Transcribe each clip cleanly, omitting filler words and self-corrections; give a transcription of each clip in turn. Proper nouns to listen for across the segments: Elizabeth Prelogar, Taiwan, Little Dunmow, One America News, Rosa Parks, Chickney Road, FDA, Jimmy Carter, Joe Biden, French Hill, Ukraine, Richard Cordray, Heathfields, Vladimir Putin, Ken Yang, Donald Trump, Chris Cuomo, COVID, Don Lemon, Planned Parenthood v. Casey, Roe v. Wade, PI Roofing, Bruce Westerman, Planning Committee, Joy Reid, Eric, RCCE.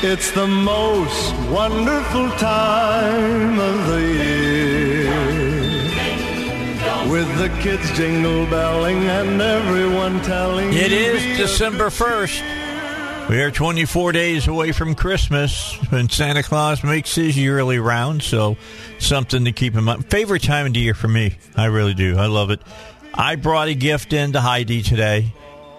It's the most wonderful time of the year, with the kids jingle-belling and everyone telling me. It is December 1st. We are 24 days away from Christmas, when Santa Claus makes his yearly round, so something to keep in mind. Favorite time of the year for me. I really do. I love it. I brought a gift in to Heidi today.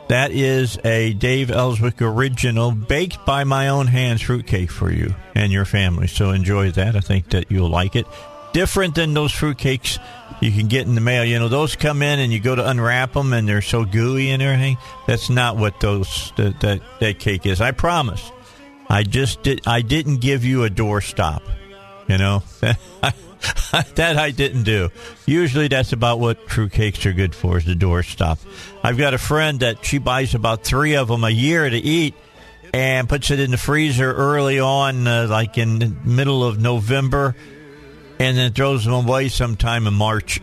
That is a Dave Elswick original, baked by my own hands, fruitcake for you and your family. So enjoy that. I think that you'll like it. Different than those fruitcakes you can get in the mail. You know, those come in and you go to unwrap them and they're so gooey and everything. That's not what those that cake is. I promise. I didn't give you a doorstop. You know, that I didn't do. Usually that's about what fruitcakes are good for, is the doorstop. I've got a friend that she buys about 3 of them a year to eat and puts it in the freezer early on, like in the middle of November, and then throws them away sometime in March.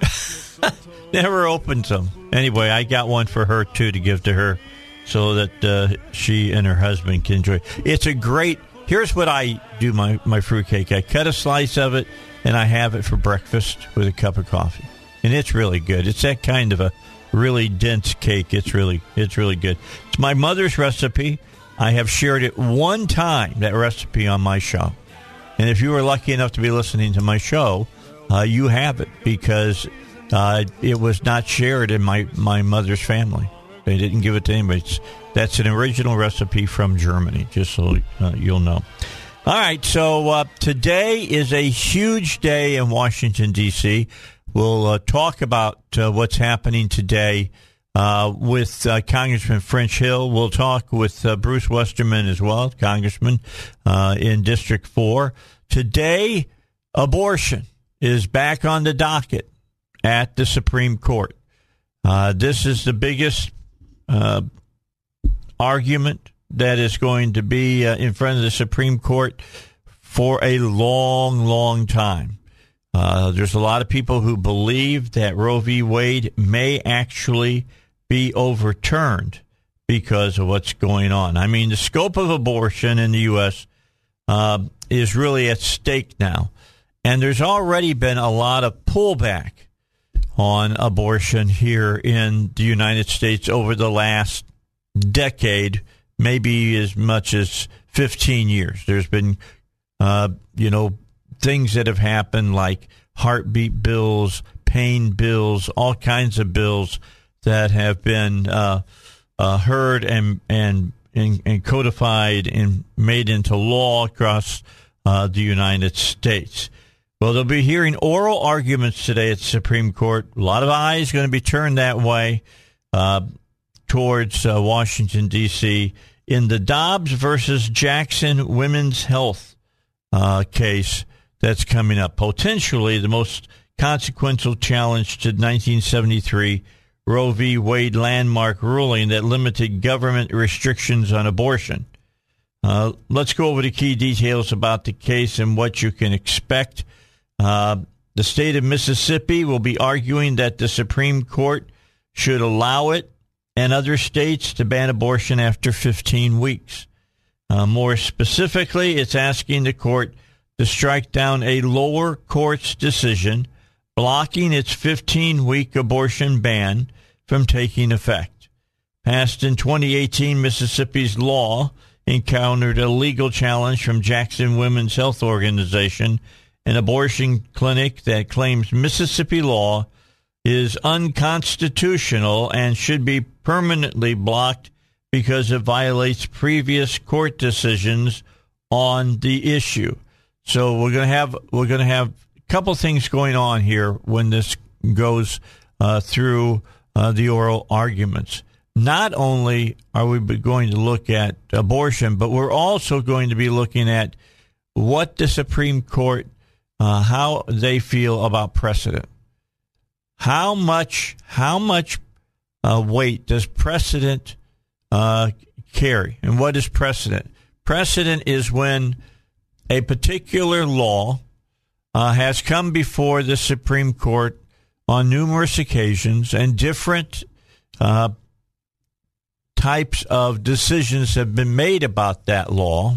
Never opens them. Anyway, I got one for her, too, to give to her so that she and her husband can enjoy it. It's a great... Here's what I do my fruitcake. I cut a slice of it, and I have it for breakfast with a cup of coffee. And it's really good. It's that kind of a really dense cake. It's really good. It's my mother's recipe. I have shared it one time, that recipe, on my show. And if you were lucky enough to be listening to my show, you have it, because it was not shared in my mother's family. They didn't give it to anybody. That's an original recipe from Germany, just so you'll know. All right, so today is a huge day in Washington, D.C. We'll talk about what's happening today with Congressman French Hill. We'll talk with Bruce Westerman as well, Congressman in District 4. Today, abortion is back on the docket at the Supreme Court. This is the biggest argument that is going to be in front of the Supreme Court for a long, long time. There's a lot of people who believe that Roe v. Wade may actually be overturned because of what's going on. I mean, the scope of abortion in the U.S. Is really at stake now. And there's already been a lot of pullback on abortion here in the United States over the last decade, maybe as much as 15 years. There's been, things that have happened like heartbeat bills, pain bills, all kinds of bills that have been heard and codified and made into law across the United States. Well, they'll be hearing oral arguments today at the Supreme Court. A lot of eyes going to be turned that way towards Washington, D.C. in the Dobbs v. Jackson Women's Health case that's coming up. Potentially the most consequential challenge to 1973 Roe v. Wade landmark ruling that limited government restrictions on abortion. Let's go over the key details about the case and what you can expect. The state of Mississippi will be arguing that the Supreme Court should allow it and other states to ban abortion after 15 weeks. More specifically, it's asking the court to strike down a lower court's decision blocking its 15-week abortion ban from taking effect. Passed in 2018, Mississippi's law encountered a legal challenge from Jackson Women's Health Organization, an abortion clinic that claims Mississippi law is unconstitutional and should be permanently blocked because it violates previous court decisions on the issue. So we're going to have a couple things going on here when this goes through the oral arguments. Not only are we going to look at abortion, but we're also going to be looking at what the Supreme Court, how they feel about precedent. How much weight does precedent carry? And what is precedent? Precedent is when a particular law has come before the Supreme Court on numerous occasions, and different types of decisions have been made about that law.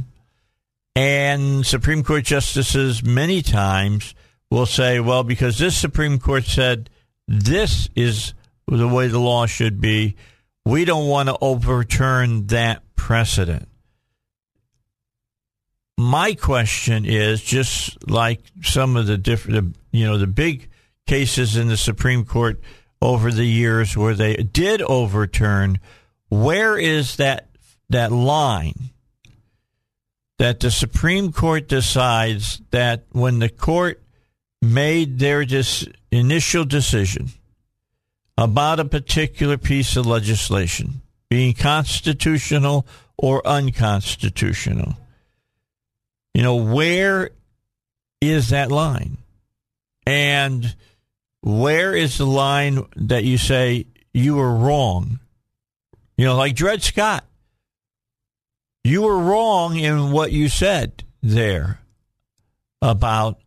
And Supreme Court justices many times will say, well, because this Supreme Court said this is the way the law should be, we don't want to overturn that precedent. My question is, just like some of the different, the big cases in the Supreme Court over the years where they did overturn, where is that line that the Supreme Court decides that when the court made their initial decision about a particular piece of legislation being constitutional or unconstitutional, where is that line? And where is the line that you say you were wrong? Like Dred Scott, you were wrong in what you said there about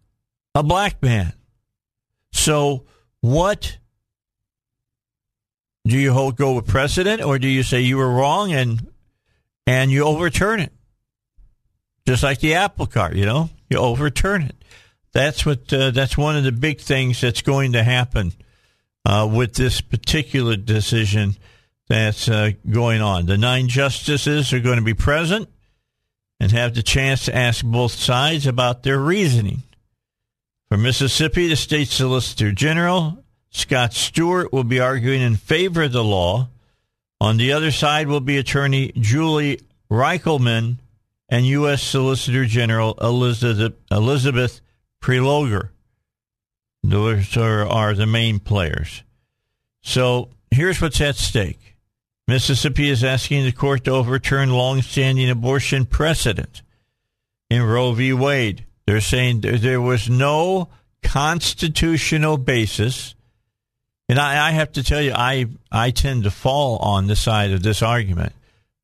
a black man. So what do you go with precedent, or do you say you were wrong and you overturn it? Just like the apple cart, you overturn it. That's what that's one of the big things that's going to happen with this particular decision that's going on. The 9 justices are going to be present and have the chance to ask both sides about their reasoning. For Mississippi, the state solicitor general, Scott Stewart, will be arguing in favor of the law. On the other side will be attorney Julie Reichelman and U.S. Solicitor General Elizabeth Prelogar. Those are the main players. So here's what's at stake. Mississippi is asking the court to overturn longstanding abortion precedent in Roe v. Wade. They're saying there was no constitutional basis. And I have to tell you, I tend to fall on the side of this argument,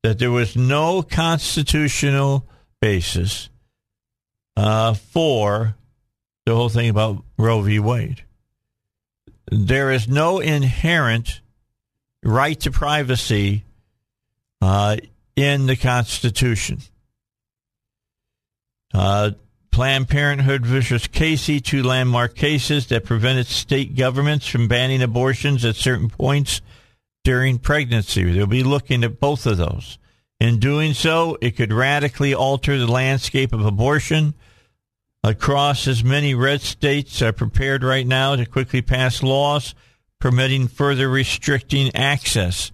that there was no constitutional basis for the whole thing about Roe v. Wade. There is no inherent right to privacy in the Constitution. Planned Parenthood versus Casey, 2 landmark cases that prevented state governments from banning abortions at certain points during pregnancy. They'll be looking at both of those. In doing so, it could radically alter the landscape of abortion. Across as many red states are prepared right now to quickly pass laws permitting further restricting access.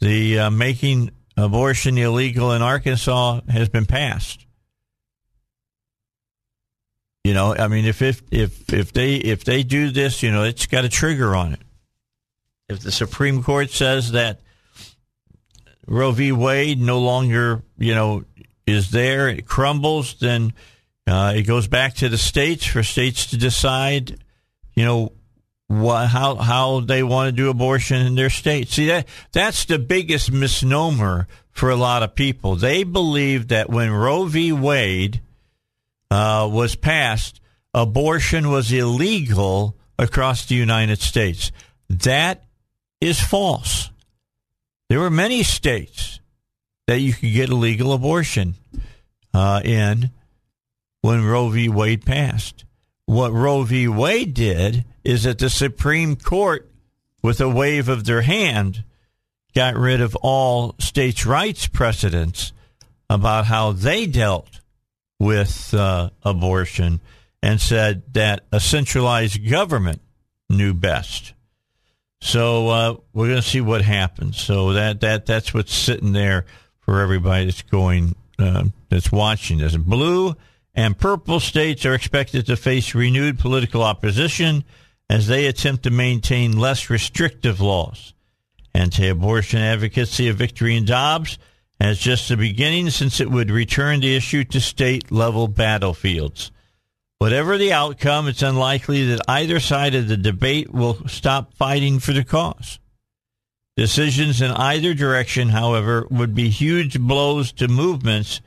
The making abortion illegal in Arkansas has been passed. If they do this, it's got a trigger on it. If the Supreme Court says that Roe v. Wade no longer, is there, it crumbles, then it goes back to the states for states to decide, how they want to do abortion in their state. See, that's the biggest misnomer for a lot of people. They believe that when Roe v. Wade was passed, abortion was illegal across the United States. That is false. There were many states that you could get illegal abortion in when Roe v. Wade passed. What Roe v. Wade did is that the Supreme Court, with a wave of their hand, got rid of all states' rights precedents about how they dealt with abortion and said that a centralized government knew best. So we're going to see what happens. So that's what's sitting there for everybody that's that's watching this. Blue and purple states are expected to face renewed political opposition as they attempt to maintain less restrictive laws. Anti-abortion advocates see a victory in Dobbs as just the beginning, since it would return the issue to state-level battlefields. Whatever the outcome, it's unlikely that either side of the debate will stop fighting for the cause. Decisions in either direction, however, would be huge blows to movements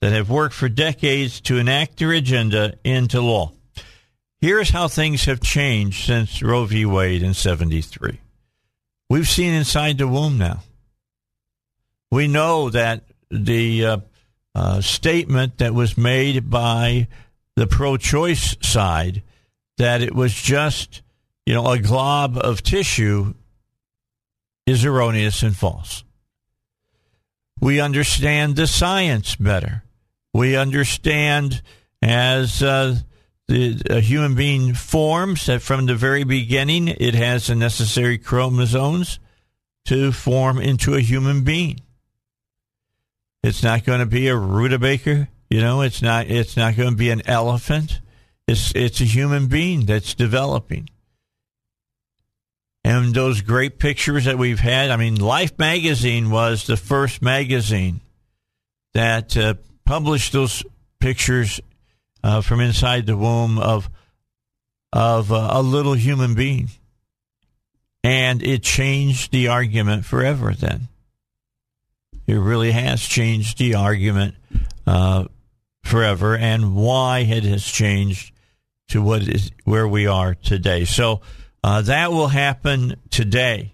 that have worked for decades to enact their agenda into law. Here's how things have changed since Roe v. Wade in 73. We've seen inside the womb now. We know that the statement that was made by the pro-choice side, that it was just, a glob of tissue, is erroneous and false. We understand the science better. We understand as a human being forms, that from the very beginning it has the necessary chromosomes to form into a human being. It's not going to be a rutabaga, it's not going to be an elephant. It's a human being that's developing. And those great pictures that we've had, Life magazine was the first magazine that published those pictures from inside the womb of a little human being. And it changed the argument forever then. It really has changed the argument forever, and why it has changed to where we are today. So that will happen today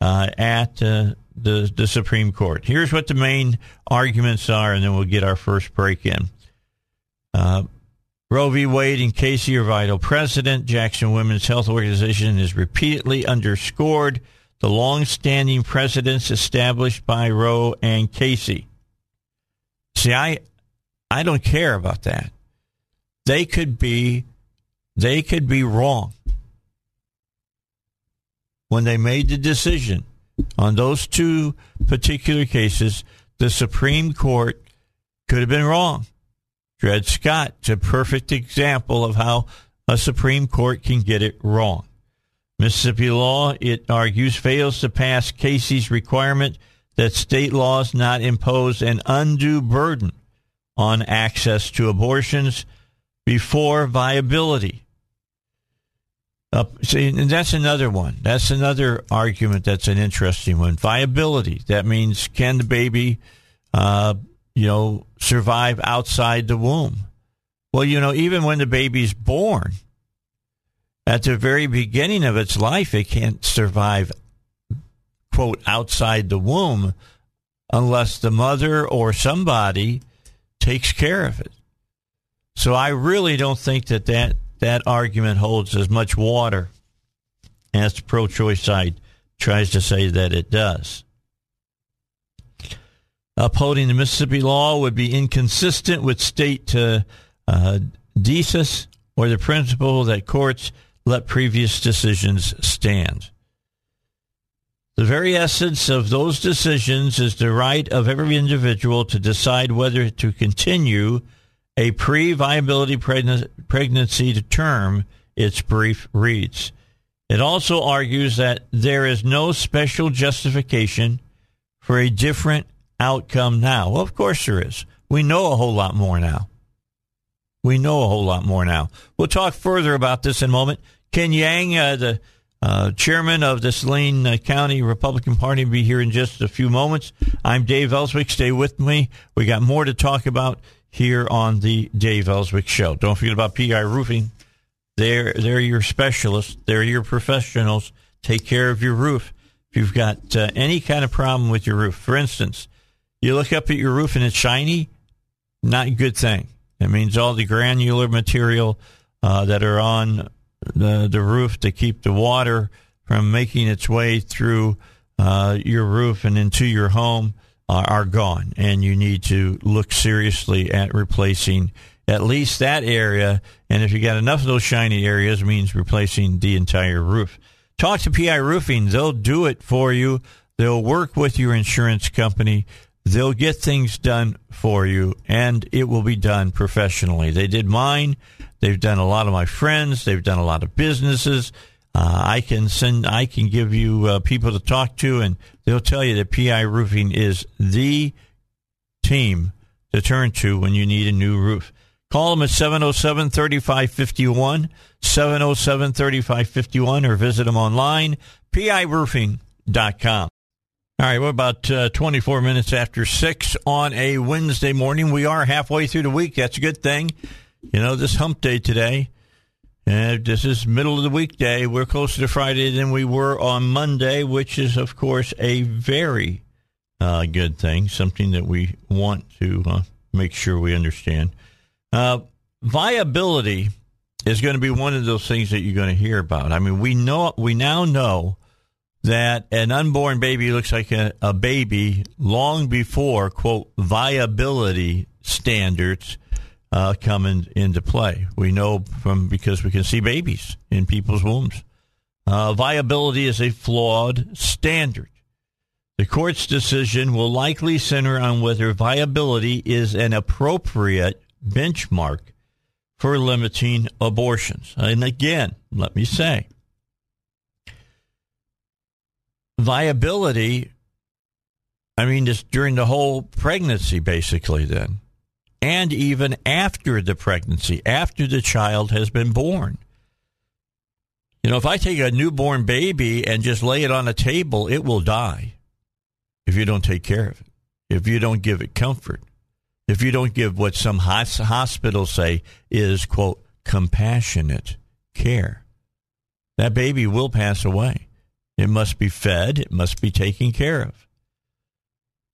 at the Supreme Court. Here's what the main arguments are, and then we'll get our first break in. Roe v. Wade and Casey are vital precedent. Jackson Women's Health Organization has repeatedly underscored the long-standing precedents established by Roe and Casey. See, I don't care about that. They could be wrong. When they made the decision on those two particular cases, the Supreme Court could have been wrong. Dred Scott is a perfect example of how a Supreme Court can get it wrong. Mississippi law, it argues, fails to pass Casey's requirement that state laws not impose an undue burden on access to abortions before viability. And that's another one. That's another argument that's an interesting one. Viability. That means, can the baby, survive outside the womb? Well, even when the baby's born, at the very beginning of its life, it can't survive, quote, outside the womb, unless the mother or somebody takes care of it. So I really don't think that argument holds as much water as the pro-choice side tries to say that it does. Upholding the Mississippi law would be inconsistent with state decis, or the principle that courts let previous decisions stand. The very essence of those decisions is the right of every individual to decide whether to continue a pre-viability pregnancy to term, its brief reads. It also argues that there is no special justification for a different outcome now. Well, of course there is. We know a whole lot more now. We'll talk further about this in a moment. Ken Yang, the chairman of the Saline County Republican Party, will be here in just a few moments. I'm Dave Elswick. Stay with me. We got more to talk about here on the Dave Elswick Show. Don't forget about PI Roofing. They're your specialists. They're your professionals. Take care of your roof. If you've got any kind of problem with your roof, for instance, you look up at your roof and it's shiny, not a good thing. It means all the granular material that are on the roof to keep the water from making its way through your roof and into your home are gone, and you need to look seriously at replacing at least that area. And if you got enough of those shiny areas, it means replacing the entire roof. Talk to PI Roofing. They'll do it for you. They'll work with your insurance company. They'll get things done for you, and it will be done professionally. They did mine. They've done a lot of my friends. They've done a lot of businesses. I can give you people to talk to, and they'll tell you that PI Roofing is the team to turn to when you need a new roof. Call them at 707-3551, 707-3551, or visit them online, piroofing.com. All right, we're about 24 minutes after 6 on a Wednesday morning. We are halfway through the week. That's a good thing. You know, this hump day today, this is middle of the weekday. We're closer to Friday than we were on Monday, which is, of course, a very good thing, something that we want to make sure we understand. Viability is going to be one of those things that you're going to hear about. I mean, we now know that an unborn baby looks like a baby long before, quote, viability standards come into play. We know because we can see babies in people's wombs. Viability is a flawed standard. The court's decision will likely center on whether viability is an appropriate benchmark for limiting abortions. And again, let me say, viability, I mean, it's during the whole pregnancy, basically, then, and even after the pregnancy, after the child has been born. You know, if I take a newborn baby and just lay it on a table, it will die if you don't take care of it, if you don't give it comfort, if you don't give what some hospitals say is, quote, compassionate care. That baby will pass away. It must be fed. It must be taken care of.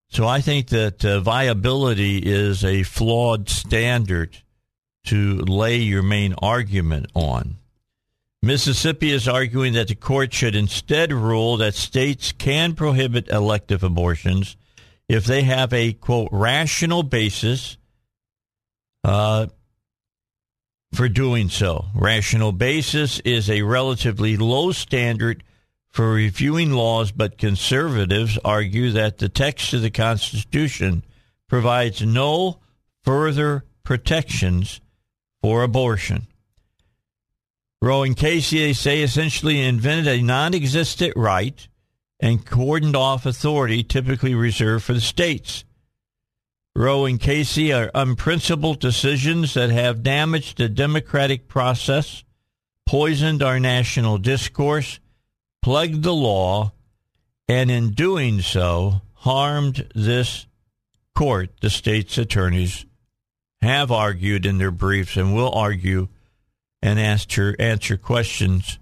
So I think that viability is a flawed standard to lay your main argument on. Mississippi is arguing that the court should instead rule that states can prohibit elective abortions if they have a, quote, rational basis for doing so. Rational basis is a relatively low standard for reviewing laws, but conservatives argue that the text of the Constitution provides no further protections for abortion. Roe and Casey, they say, essentially invented a non-existent right and cordoned off authority typically reserved for the states. Roe and Casey are unprincipled decisions that have damaged the democratic process, poisoned our national discourse, plugged the law, and in doing so, harmed this court, the state's attorneys have argued in their briefs and will argue and answer questions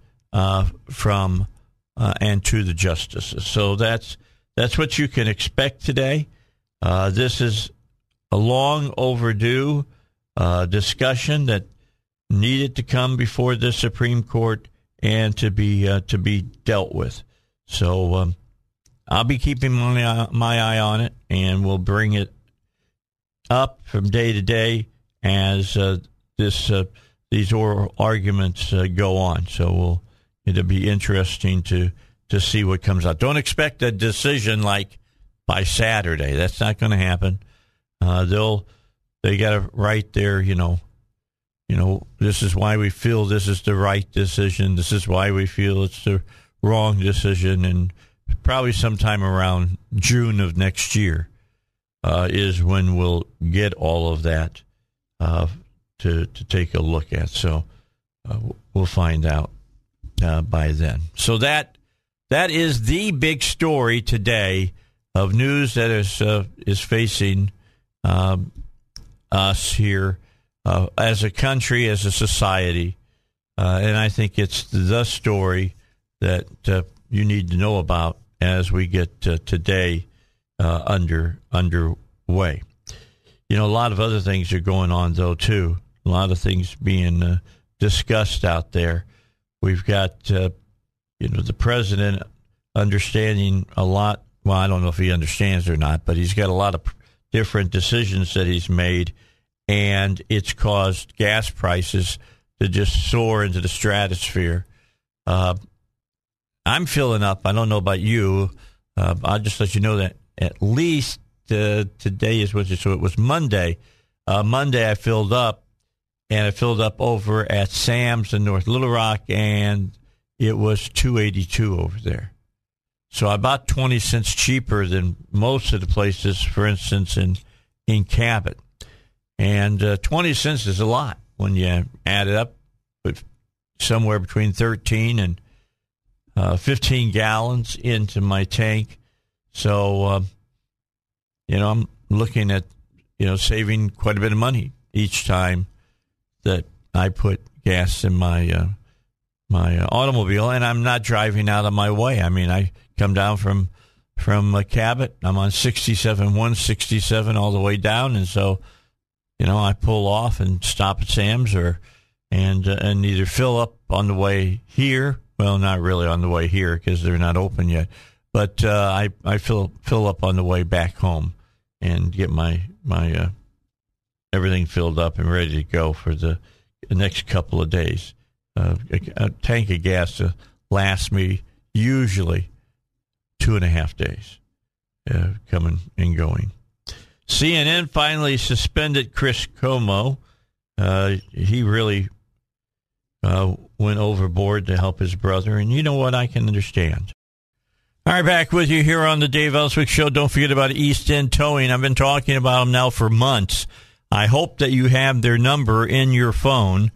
from and to the justices. So that's what you can expect today. This is a long overdue discussion that needed to come before the Supreme Court and to be dealt with. So I'll be keeping my eye on it, and we'll bring it up from day to day as these oral arguments go on. So it'll be interesting to see what comes out. Don't expect a decision like by Saturday. That's not going to happen. They got to write their, you know, this is why we feel this is the right decision. This is why we feel it's the wrong decision. And probably sometime around June of next year is when we'll get all of that to take a look at. So we'll find out by then. So that is the big story today of news that is facing us here. As a country, as a society, and I think it's the story that you need to know about as we get today underway. You know, a lot of other things are going on, though, too. A lot of things being discussed out there. We've got, the president understanding a lot. Well, I don't know if he understands or not, but he's got a lot of different decisions that he's made, and it's caused gas prices to just soar into the stratosphere. I'm filling up. I don't know about you. I'll just let you know that at least today is what it is. So it was Monday. Monday I filled up, and I filled up over at Sam's in North Little Rock, and it was $2.82 over there. So about 20 cents cheaper than most of the places, for instance, in Cabot. And 20 cents is a lot when you add it up, but somewhere between 13 and 15 gallons into my tank. So, I'm looking at, saving quite a bit of money each time that I put gas in my my automobile, and I'm not driving out of my way. I mean, I come down from Cabot. I'm on 67 all the way down, and so I pull off and stop at Sam's and either fill up on the way here. Well, not really on the way here because they're not open yet, but I fill up on the way back home and get my everything filled up and ready to go for the next couple of days. A tank of gas to last me usually 2.5 days coming and going. CNN finally suspended Chris Cuomo. He really went overboard to help his brother. And you know what? I can understand. All right, back with you here on the Dave Elswick Show. Don't forget about East End Towing. I've been talking about them now for months. I hope that you have their number in your phone.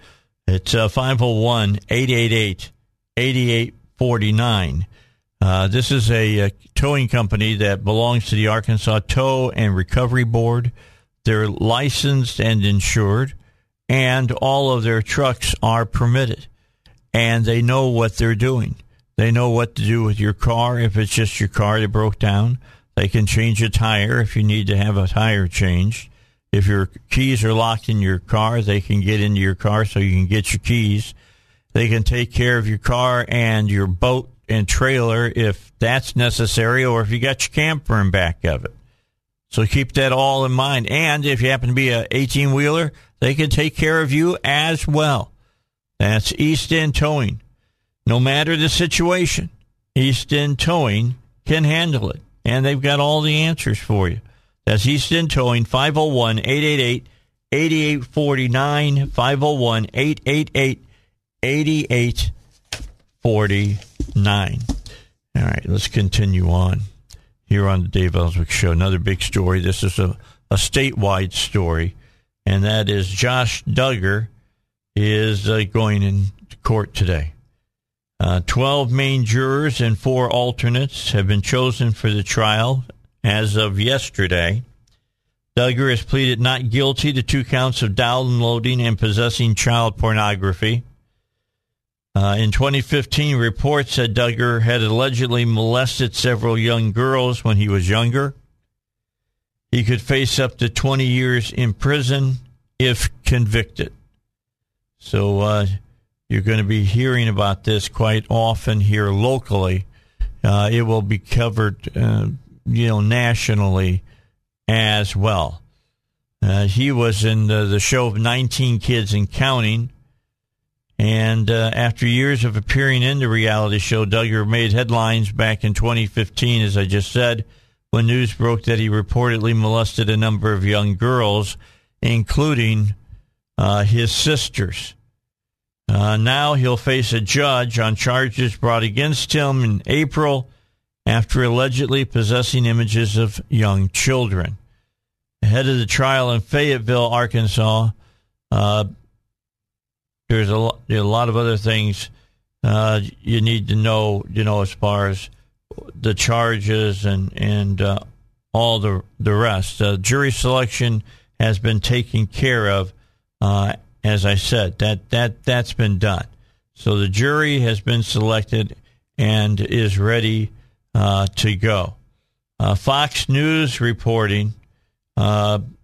It's 501-888-8849. This is a towing company that belongs to the Arkansas Tow and Recovery Board. They're licensed and insured, and all of their trucks are permitted. And they know what they're doing. They know what to do with your car. If it's just your car that broke down, they can change a tire if you need to have a tire changed. If your keys are locked in your car, they can get into your car so you can get your keys. They can take care of your car and your boat and trailer if that's necessary, or if you got your camper in back of it. So keep that all in mind. And if you happen to be an 18-wheeler, they can take care of you as well. That's East End Towing. No matter the situation, East End Towing can handle it. And they've got all the answers for you. That's East End Towing, 501-888-8849, 501-888-8849. All right, let's continue on here on the Dave Elswick Show. Another big story. This is a statewide story, and that is Josh Duggar is going in court today. 12 main jurors and 4 alternates have been chosen for the trial. As of yesterday, Duggar has pleaded not guilty to 2 counts of downloading and possessing child pornography. In 2015, reports said Duggar had allegedly molested several young girls when he was younger. He could face up to 20 years in prison if convicted. So you're going to be hearing about this quite often here locally. It will be covered nationally as well. He was in the show of 19 Kids and Counting. And after years of appearing in the reality show, Duggar made headlines back in 2015, as I just said, when news broke that he reportedly molested a number of young girls, including his sisters. Now he'll face a judge on charges brought against him in April after allegedly possessing images of young children. Ahead of the trial in Fayetteville, Arkansas, there's a lot of other things you need to know, as far as the charges and all the rest. Jury selection has been taken care of, as I said. That's been done. So the jury has been selected and is ready to go. Fox News reporting on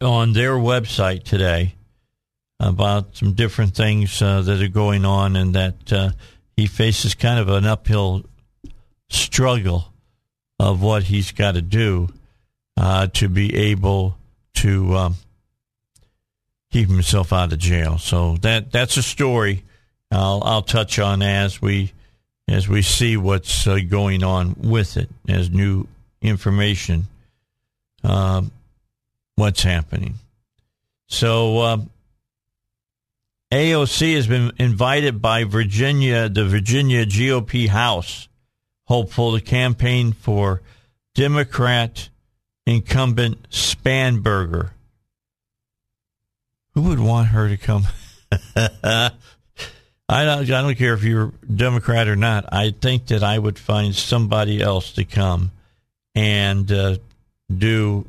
their website today about some different things that are going on, and that he faces kind of an uphill struggle of what he's got to do to be able to keep himself out of jail. So that's a story I'll touch on as we see what's going on with it, as new information, what's happening. So AOC has been invited by Virginia, the Virginia GOP House hopeful, to campaign for Democrat incumbent Spanberger. Who would want her to come? I don't care if you're Democrat or not. I think that I would find somebody else to come and do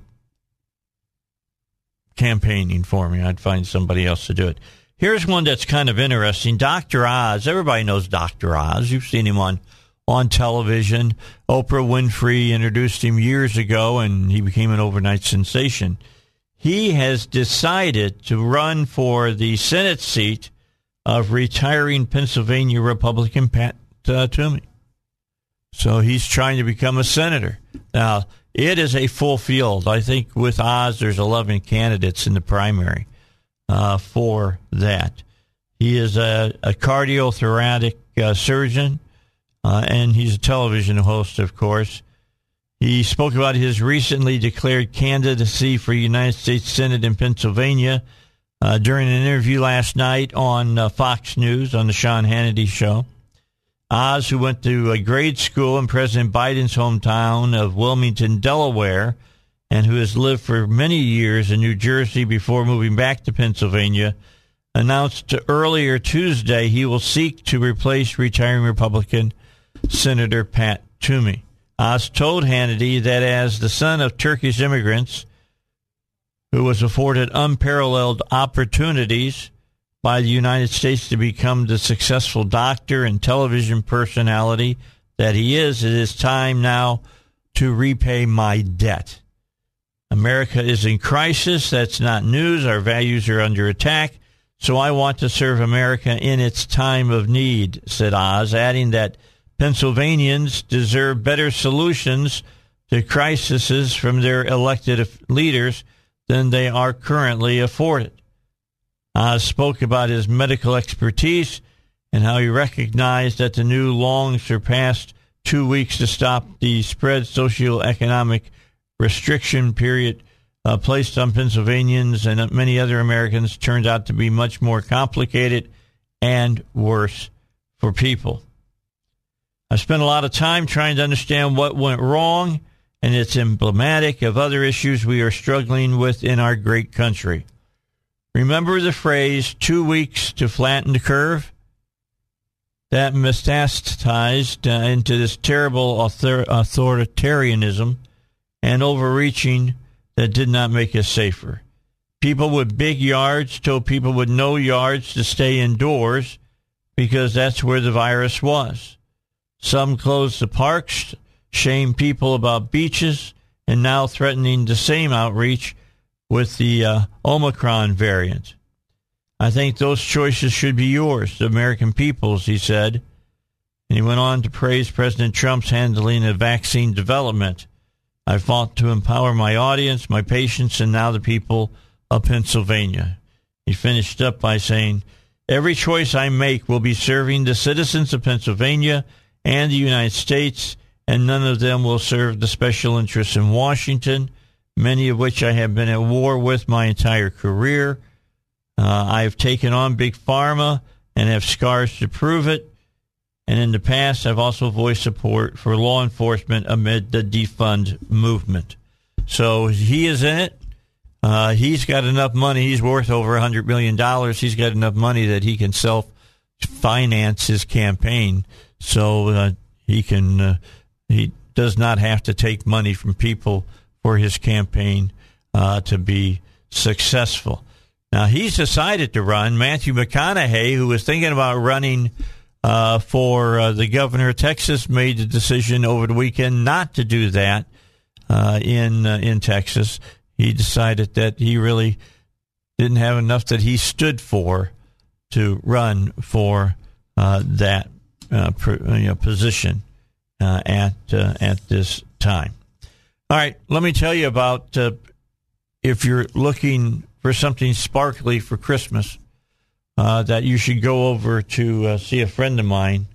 campaigning for me. I'd find somebody else to do it. Here's one that's kind of interesting. Dr. Oz. Everybody knows Dr. Oz. You've seen him on television. Oprah Winfrey introduced him years ago, and he became an overnight sensation. He has decided to run for the Senate seat of retiring Pennsylvania Republican Pat Toomey. So he's trying to become a senator. Now, it is a full field. I think with Oz, there's 11 candidates in the primary for that. He is a cardiothoracic surgeon, and he's a television host, of course. He spoke about his recently declared candidacy for United States Senate in Pennsylvania during an interview last night on Fox News on the Sean Hannity Show. Oz, who went to a grade school in President Biden's hometown of Wilmington, Delaware, and who has lived for many years in New Jersey before moving back to Pennsylvania, announced earlier Tuesday he will seek to replace retiring Republican Senator Pat Toomey. Oz told Hannity that as the son of Turkish immigrants who was afforded unparalleled opportunities by the United States to become the successful doctor and television personality that he is, it is time now to repay my debt. America is in crisis. That's not news. Our values are under attack. So I want to serve America in its time of need, said Oz, adding that Pennsylvanians deserve better solutions to crises from their elected leaders than they are currently afforded. Oz spoke about his medical expertise and how he recognized that the new long surpassed 2 weeks to stop the spread socioeconomic restriction period placed on Pennsylvanians and many other Americans turned out to be much more complicated and worse for people. I spent a lot of time trying to understand what went wrong, and it's emblematic of other issues we are struggling with in our great country. Remember the phrase, 2 weeks to flatten the curve? That metastasized into this terrible authoritarianism and overreaching that did not make us safer. People with big yards told people with no yards to stay indoors because that's where the virus was. Some closed the parks, shamed people about beaches, and now threatening the same outreach with the Omicron variant. I think those choices should be yours, the American people's, he said. And he went on to praise President Trump's handling of vaccine development. I fought to empower my audience, my patients, and now the people of Pennsylvania. He finished up by saying, every choice I make will be serving the citizens of Pennsylvania and the United States, and none of them will serve the special interests in Washington, many of which I have been at war with my entire career. I have taken on Big Pharma and have scars to prove it. And in the past, I've also voiced support for law enforcement amid the defund movement. So he is in it. He's got enough money. He's worth over $100 million. He's got enough money that he can self-finance his campaign. So he does not have to take money from people for his campaign to be successful. Now, he's decided to run. Matthew McConaughey, who was thinking about running for the governor of Texas, made the decision over the weekend not to do that in Texas. He decided that he really didn't have enough that he stood for to run for that position at this time. All right, let me tell you about if you're looking for something sparkly for Christmas, that you should go over to see a friend of mine,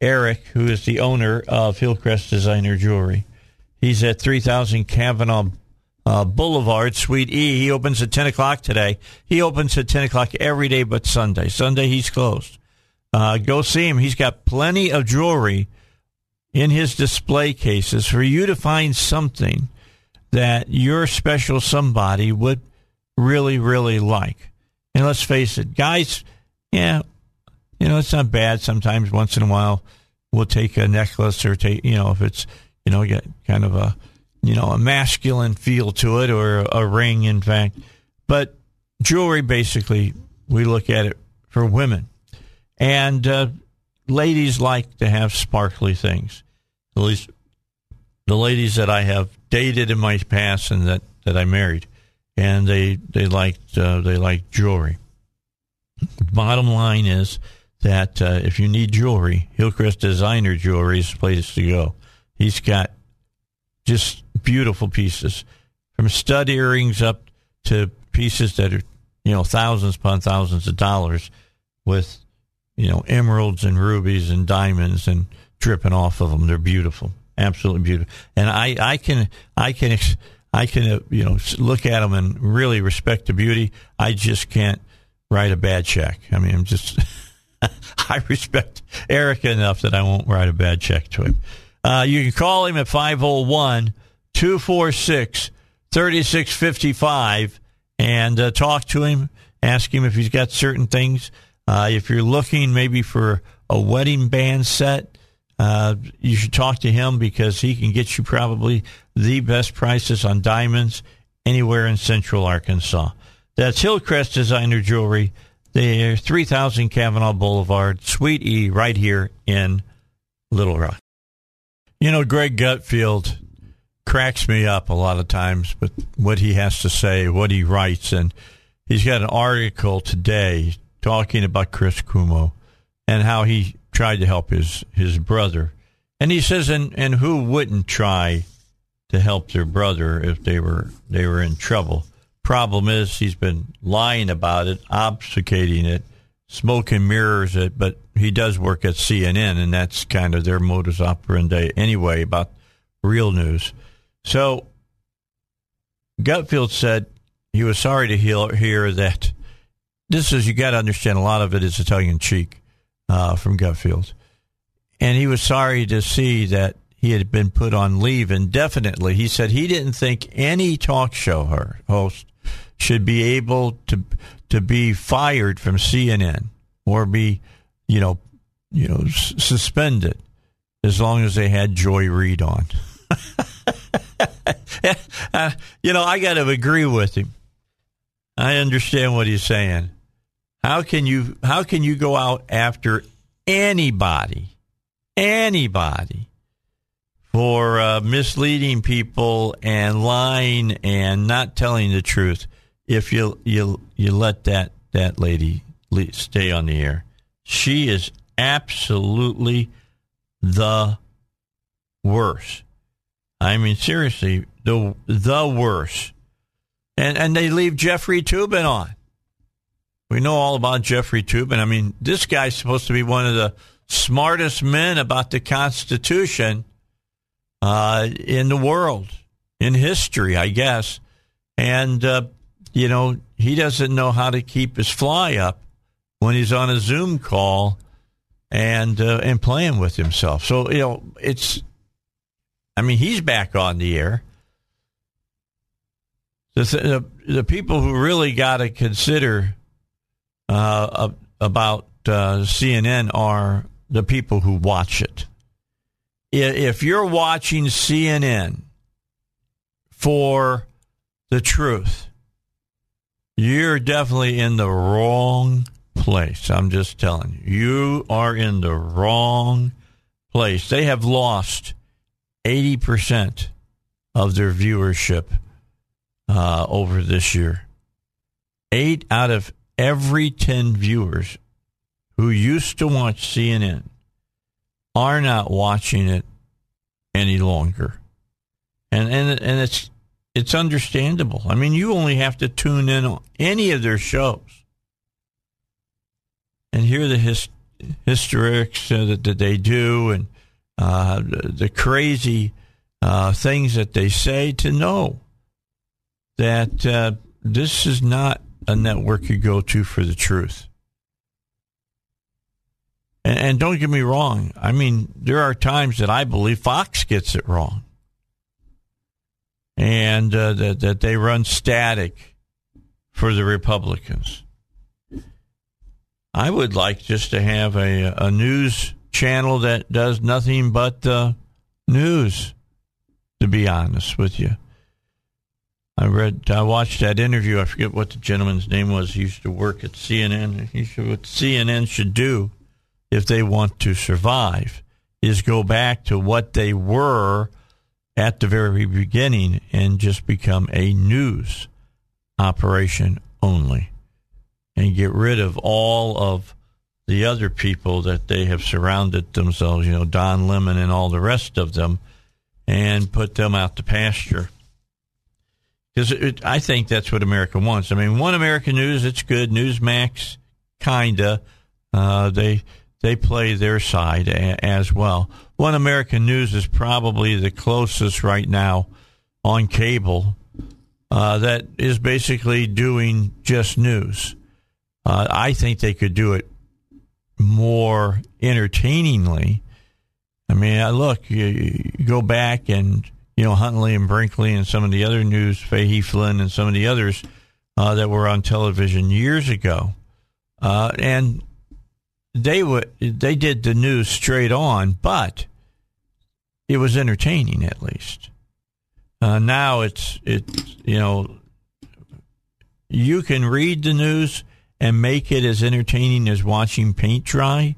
Eric, who is the owner of Hillcrest Designer Jewelry. He's at 3000 Cavanaugh Boulevard, Suite E. He opens at 10 o'clock today. He opens at 10 o'clock every day but Sunday. Sunday, he's closed. Go see him. He's got plenty of jewelry in his display cases for you to find something that your special somebody would really, really like. And let's face it, guys, yeah, you know, it's not bad sometimes. Once in a while, we'll take a necklace or take, you know, if it's, you know, get kind of a, you know, a masculine feel to it, or a ring, in fact. But jewelry, basically, we look at it for women. And ladies like to have sparkly things. At least the ladies that I have dated in my past and that I married. And they liked jewelry. Bottom line is that if you need jewelry, Hillcrest Designer Jewelry is the place to go. He's got just beautiful pieces, from stud earrings up to pieces that are, you know, thousands upon thousands of dollars, with, you know, emeralds and rubies and diamonds and dripping off of them. They're beautiful, absolutely beautiful. And I can you know, look at them and really respect the beauty. I just can't write a bad check. I mean, I'm just I respect Eric enough that I won't write a bad check to him. You can call him at 501-246-3655 and talk to him. Ask him if he's got certain things. If you're looking maybe for a wedding band set, you should talk to him, because he can get you probably the best prices on diamonds anywhere in Central Arkansas. That's Hillcrest Designer Jewelry. They're 3000 Cavanaugh Boulevard, Suite E, right here in Little Rock. You know, Greg Gutfeld cracks me up a lot of times with what he has to say, what he writes. And he's got an article today talking about Chris Cuomo and how he tried to help his brother. And he says, and who wouldn't try to help their brother if they were in trouble? Problem is, he's been lying about it, obfuscating it, smoke and mirrors it, but he does work at CNN, and that's kind of their modus operandi anyway about real news. So Gutfeld said he was sorry to hear that. This is, you got to understand, a lot of it is tongue-in-cheek from Gutfeld. And he was sorry to see that he had been put on leave indefinitely. He said he didn't think any talk show host should be able to be fired from CNN or be, you know, suspended as long as they had Joy Reid on. You know, I got to agree with him. I understand what he's saying. How can you go out after anybody for misleading people and lying and not telling the truth if you let that lady stay on the air? She is absolutely the worst. I mean, seriously, the worst. And they leave Jeffrey Toobin on. We know all about Jeffrey Toobin. I mean, this guy's supposed to be one of the smartest men about the Constitution in the world, in history, I guess. And, you know, he doesn't know how to keep his fly up when he's on a Zoom call and playing with himself. So, you know, he's back on the air. The people who really got to consider about CNN are the people who watch it. If you're watching CNN for the truth, you're definitely in the wrong place. I'm just telling you. You are in the wrong place. They have lost 80% of their viewership over this year. 8 out of every 10 viewers who used to watch CNN are not watching it any longer. And it's understandable. I mean, you only have to tune in on any of their shows and hear the hysterics that they do, and the crazy things that they say, to know that this is not a network you go to for the truth. And don't get me wrong. I mean, there are times that I believe Fox gets it wrong. And that they run static for the Republicans. I would like just to have a news channel that does nothing but news, to be honest with you. I watched that interview. I forget what the gentleman's name was. He used to work at CNN. He said what CNN should do if they want to survive is go back to what they were at the very beginning and just become a news operation only and get rid of all of the other people that they have surrounded themselves, Don Lemon and all the rest of them, and put them out to pasture. Because I think that's what America wants. I mean, One American News, it's good. Newsmax, kinda. They play their side as well. One American News is probably the closest right now on cable that is basically doing just news. I think they could do it more entertainingly. I mean, look, you go back and, Huntley and Brinkley and some of the other news, Fahey Flynn and some of the others that were on television years ago. And they did the news straight on, but it was entertaining at least. Now it's you can read the news and make it as entertaining as watching paint dry,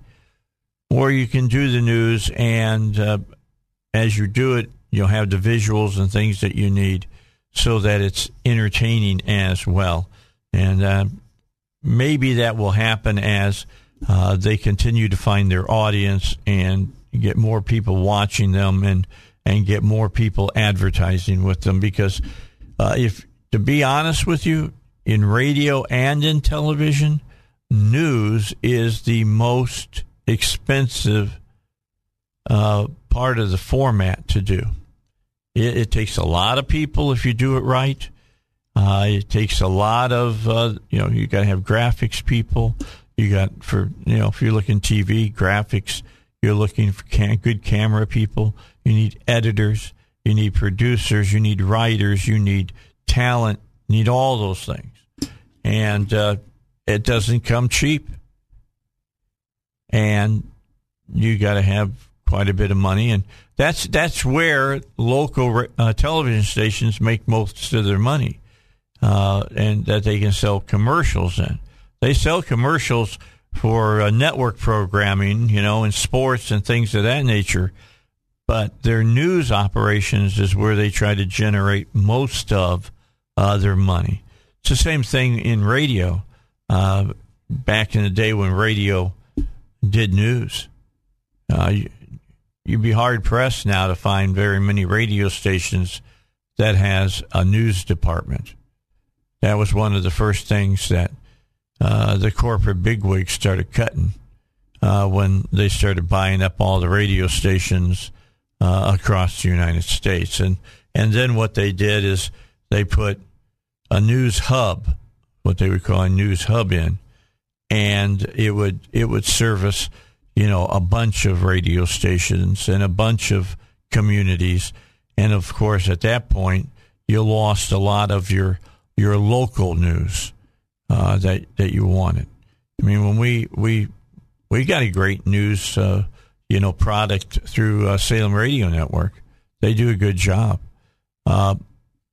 or you can do the news and as you do it, you'll have the visuals and things that you need so that it's entertaining as well. And maybe that will happen as they continue to find their audience and get more people watching them and get more people advertising with them. Because to be honest with you, in radio and in television, news is the most expensive part of the format to do. It takes a lot of people if you do it right. It takes a lot of, you got to have graphics people. You got if you're looking TV graphics, you're looking for good camera people. You need editors, you need producers, you need writers, you need talent, you need all those things. And it doesn't come cheap. And you got to have quite a bit of money. And that's where local television stations make most of their money, and that they can sell commercials in. They sell commercials for network programming, and sports and things of that nature. But their news operations is where they try to generate most of their money. It's the same thing in radio. Back in the day when radio did news, you'd be hard-pressed now to find very many radio stations that has a news department. That was one of the first things that the corporate bigwigs started cutting when they started buying up all the radio stations across the United States. And then what they did is they put a news hub, what they would call a news hub in, and it would service, a bunch of radio stations and a bunch of communities. And, of course, at that point, you lost a lot of your local news that you wanted. I mean, when we got a great news, product through Salem Radio Network. They do a good job.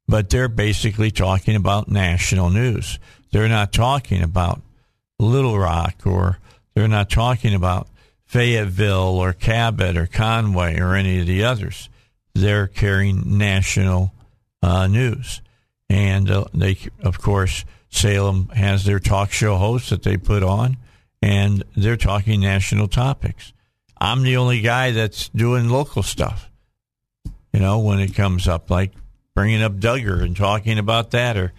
But they're basically talking about national news. They're not talking about Little Rock, or they're not talking about Fayetteville or Cabot or Conway or any of the others. They're carrying national news. And they, of course, Salem has their talk show hosts that they put on, and they're talking national topics. I'm the only guy that's doing local stuff, when it comes up, like bringing up Duggar and talking about that, or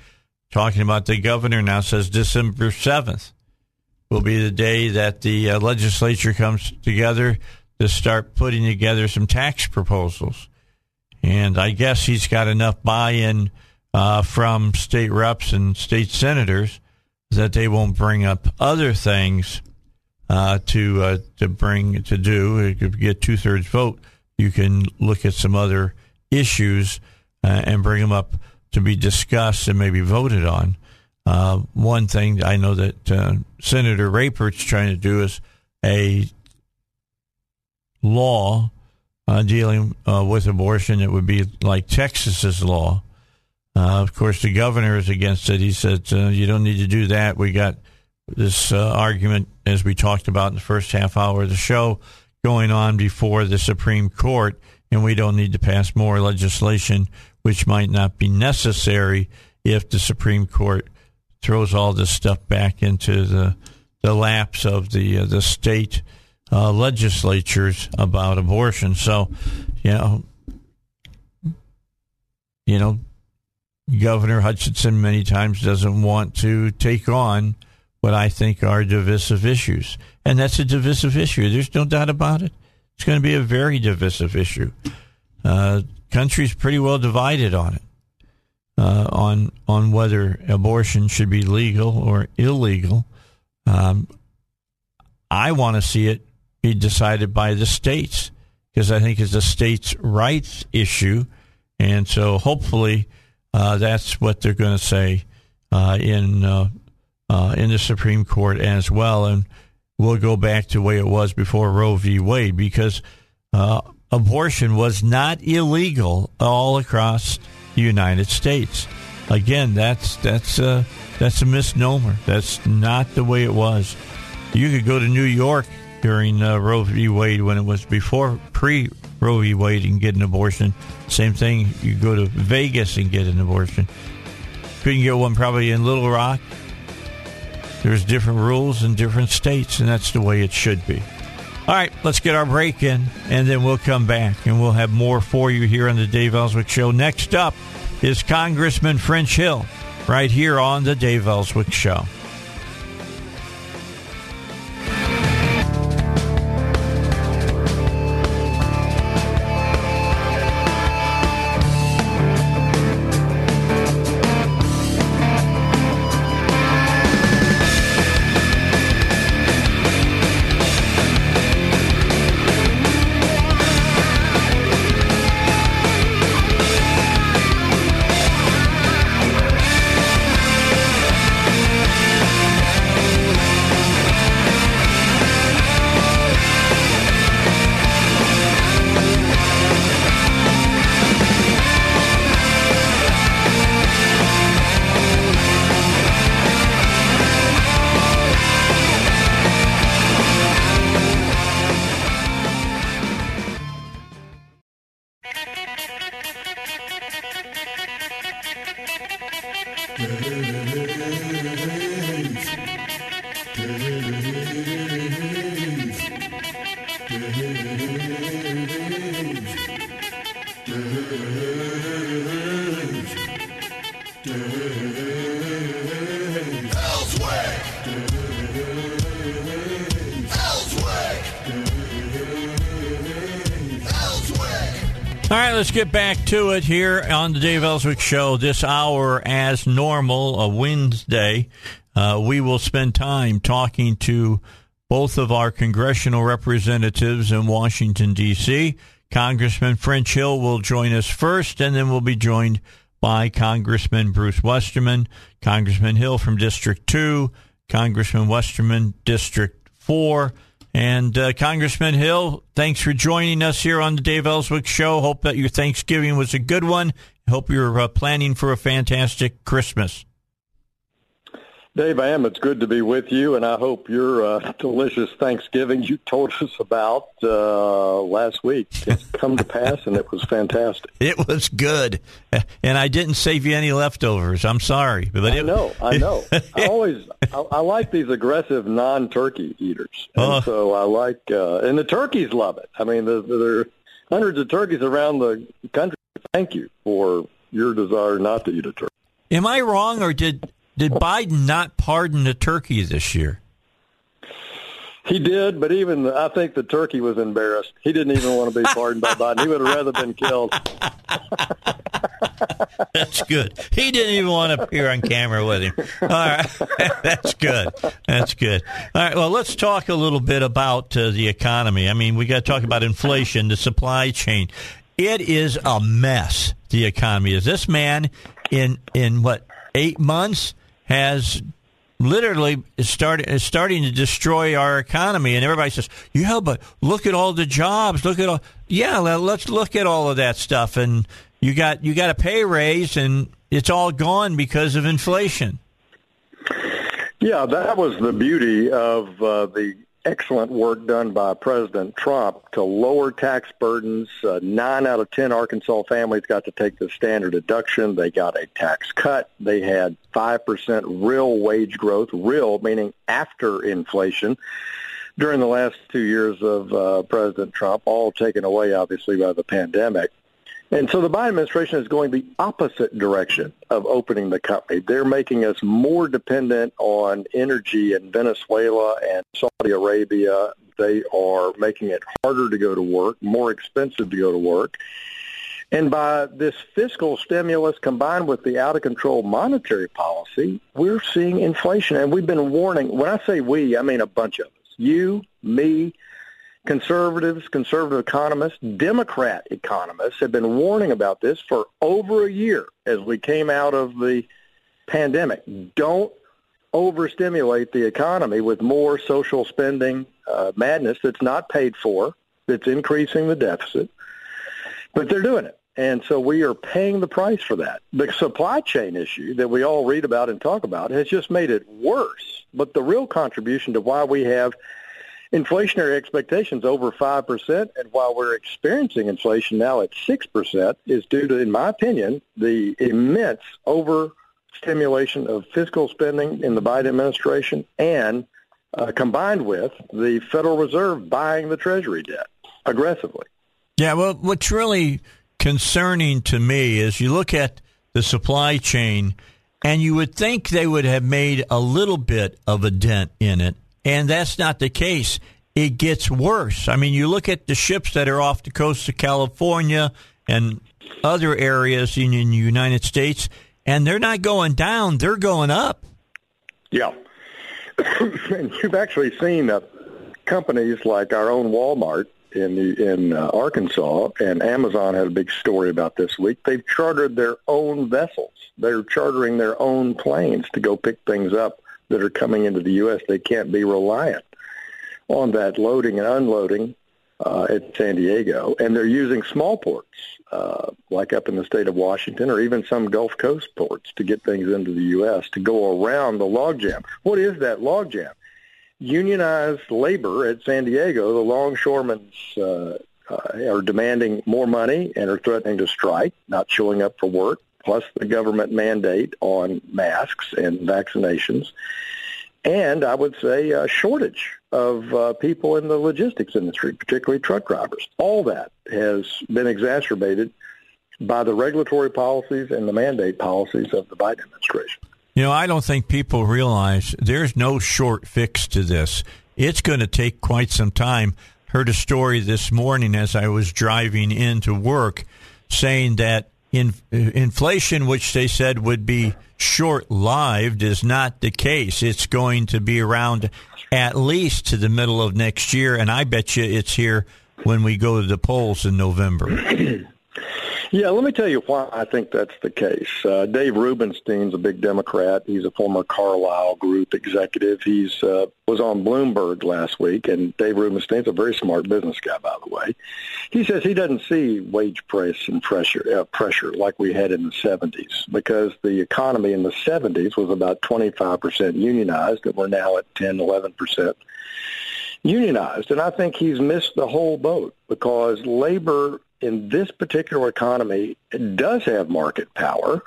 talking about the governor now says December 7th will be the day that the legislature comes together to start putting together some tax proposals. And I guess he's got enough buy-in from state reps and state senators that they won't bring up other things to do. If you get 2/3 vote, you can look at some other issues and bring them up to be discussed and maybe voted on. One thing I know that Senator Rapert's trying to do is a law dealing with abortion. It would be like Texas's law. Of course, the governor is against it. He said, you don't need to do that. We got this argument, as we talked about in the first half hour of the show, going on before the Supreme Court, and we don't need to pass more legislation, which might not be necessary if the Supreme Court throws all this stuff back into the laps of the state legislatures about abortion. So, you know, Governor Hutchinson many times doesn't want to take on what I think are divisive issues. And that's a divisive issue. There's no doubt about it. It's going to be a very divisive issue. Country's pretty well divided on it, on whether abortion should be legal or illegal. I want to see it be decided by the states, because I think it's a states' rights issue. And so hopefully that's what they're going to say in the Supreme Court as well. And we'll go back to the way it was before Roe v. Wade, because abortion was not illegal all across the United States. Again, that's a misnomer. That's not the way it was. You could go to New York during Roe v. Wade when it was before pre-Roe v. Wade and get an abortion. Same thing, you go to Vegas and get an abortion. Couldn't get one probably in Little Rock. There's different rules in different states, and that's the way it should be. All right, let's get our break in, and then we'll come back, and we'll have more for you here on the Dave Elswick Show. Next up is Congressman French Hill, right here on the Dave Elswick Show. Get back to it here on the Dave Elswick Show. This hour, as normal, a Wednesday, we will spend time talking to both of our congressional representatives in Washington, D.C. Congressman French Hill will join us first, and then we'll be joined by Congressman Bruce Westerman. Congressman Hill from District 2, Congressman Westerman, District 4. And Congressman Hill, thanks for joining us here on the Dave Elswick Show. Hope that your Thanksgiving was a good one. Hope you're planning for a fantastic Christmas. Dave, I am. It's good to be with you, and I hope your delicious Thanksgiving you told us about last week has come to pass, and it was fantastic. It was good, and I didn't save you any leftovers. I'm sorry, but I know. I like these aggressive non-turkey eaters, and so I like and the turkeys love it. I mean, there are hundreds of turkeys around the country. Thank you for your desire not to eat a turkey. Am I wrong, or did Biden not pardon the turkey this year? He did, but even I think the turkey was embarrassed. He didn't even want to be pardoned by Biden. He would have rather been killed. That's good. He didn't even want to appear on camera with him. All right. That's good. That's good. All right. Well, let's talk a little bit about the economy. I mean, we got to talk about inflation, the supply chain. It is a mess, the economy is. This man in what, 8 months has literally is starting to destroy our economy. And everybody says, yeah, but look at all the jobs. Look at all. Yeah, let's look at all of that stuff. And you got a pay raise, and it's all gone because of inflation. Yeah, that was the beauty of the excellent work done by President Trump to lower tax burdens. 9 out of 10 Arkansas families got to take the standard deduction. They got a tax cut. They had 5% real wage growth, real meaning after inflation, during the last 2 years of President Trump, all taken away, obviously, by the pandemic. And so the Biden administration is going the opposite direction of opening the company. They're making us more dependent on energy in Venezuela and Saudi Arabia. They are making it harder to go to work, more expensive to go to work. And by this fiscal stimulus combined with the out-of-control monetary policy, we're seeing inflation. And we've been warning. When I say we, I mean a bunch of us. You, me. Conservatives, conservative economists, Democrat economists have been warning about this for over a year as we came out of the pandemic. Don't overstimulate the economy with more social spending madness that's not paid for, that's increasing the deficit. But they're doing it. And so we are paying the price for that. The supply chain issue that we all read about and talk about has just made it worse. But the real contribution to why we have inflationary expectations over 5%, and while we're experiencing inflation now at 6%, is due to, in my opinion, the immense overstimulation of fiscal spending in the Biden administration and combined with the Federal Reserve buying the Treasury debt aggressively. Yeah, well, what's really concerning to me is you look at the supply chain, and you would think they would have made a little bit of a dent in it. And that's not the case. It gets worse. I mean, you look at the ships that are off the coast of California and other areas in the United States, and they're not going down. They're going up. Yeah. And you've actually seen companies like our own Walmart in Arkansas, and Amazon had a big story about this week. They've chartered their own vessels. They're chartering their own planes to go pick things up that are coming into the U.S. They can't be reliant on that loading and unloading at San Diego. And they're using small ports, like up in the state of Washington, or even some Gulf Coast ports to get things into the U.S. to go around the logjam. What is that logjam? Unionized labor at San Diego, the longshoremen are demanding more money and are threatening to strike, not showing up for work, plus the government mandate on masks and vaccinations, and I would say a shortage of people in the logistics industry, particularly truck drivers. All that has been exacerbated by the regulatory policies and the mandate policies of the Biden administration. You know, I don't think people realize there's no short fix to this. It's going to take quite some time. Heard a story this morning as I was driving into work saying that inflation, which they said would be short-lived, is not the case. It's going to be around at least to the middle of next year, and I bet you it's here when we go to the polls in November. Yeah, let me tell you why I think that's the case. Dave Rubenstein's a big Democrat. He's a former Carlyle Group executive. He's was on Bloomberg last week, and Dave Rubenstein's a very smart business guy, by the way. He says he doesn't see wage price and pressure like we had in the 70s because the economy in the 70s was about 25% unionized, and we're now at 10, 11%. Unionized, and I think he's missed the whole boat because labor in this particular economy does have market power,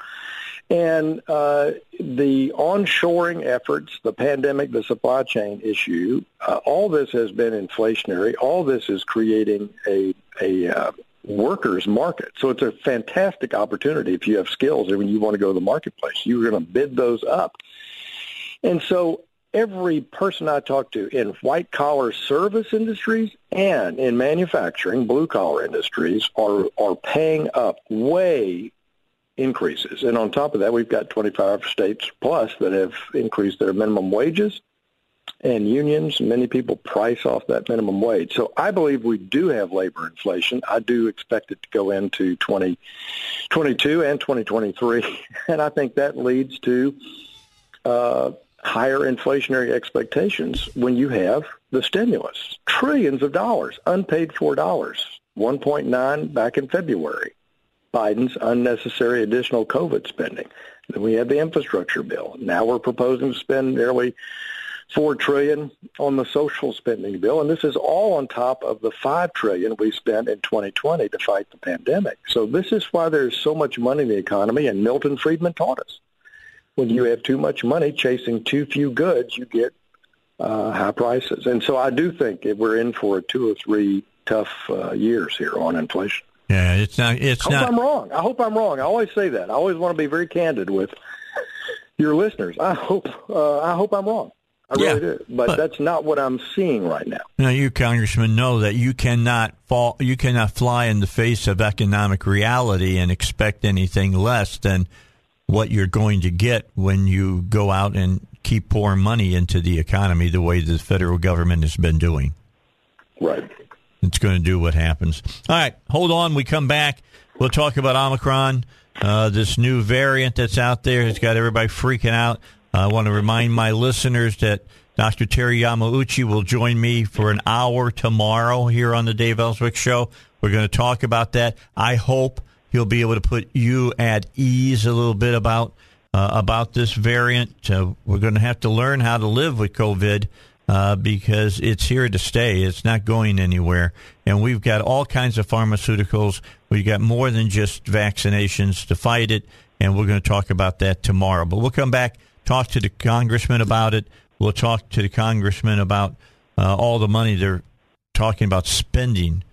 and the onshoring efforts, the pandemic, the supply chain issue, all this has been inflationary. All this is creating a workers' market. So it's a fantastic opportunity if you have skills and when you want to go to the marketplace, you're going to bid those up, and so. Every person I talk to in white-collar service industries and in manufacturing, blue-collar industries, are paying up way increases. And on top of that, we've got 25 states plus that have increased their minimum wages, and unions, many people price off that minimum wage. So I believe we do have labor inflation. I do expect it to go into 2022 and 2023, and I think that leads to higher inflationary expectations when you have the stimulus. Trillions of dollars, unpaid for dollars, $1.9 back in February, Biden's unnecessary additional COVID spending. Then we had the infrastructure bill. Now we're proposing to spend nearly $4 trillion on the social spending bill, and this is all on top of the $5 trillion we spent in 2020 to fight the pandemic. So this is why there's so much money in the economy, and Milton Friedman taught us. When you have too much money chasing too few goods, you get high prices. And so I do think that we're in for 2 or 3 tough years here on inflation. Yeah, it's not. I hope I'm wrong. I always say that. I always want to be very candid with your listeners. I hope I'm wrong. I really do. But that's not what I'm seeing right now. Now, you congressmen know that you cannot fly in the face of economic reality and expect anything less than what you're going to get when you go out and keep pouring money into the economy the way the federal government has been doing. Right. It's going to do what happens. All right. Hold on. We come back. We'll talk about Omicron. This new variant that's out there has got everybody freaking out. I want to remind my listeners that Dr. Terry Yamauchi will join me for an hour tomorrow here on the Dave Elswick Show. We're going to talk about that. I hope he'll be able to put you at ease a little bit about this variant. We're going to have to learn how to live with COVID because it's here to stay. It's not going anywhere. And we've got all kinds of pharmaceuticals. We've got more than just vaccinations to fight it. And we're going to talk about that tomorrow. But we'll come back. Talk to the congressman about it. We'll talk to the congressman about all the money they're talking about spending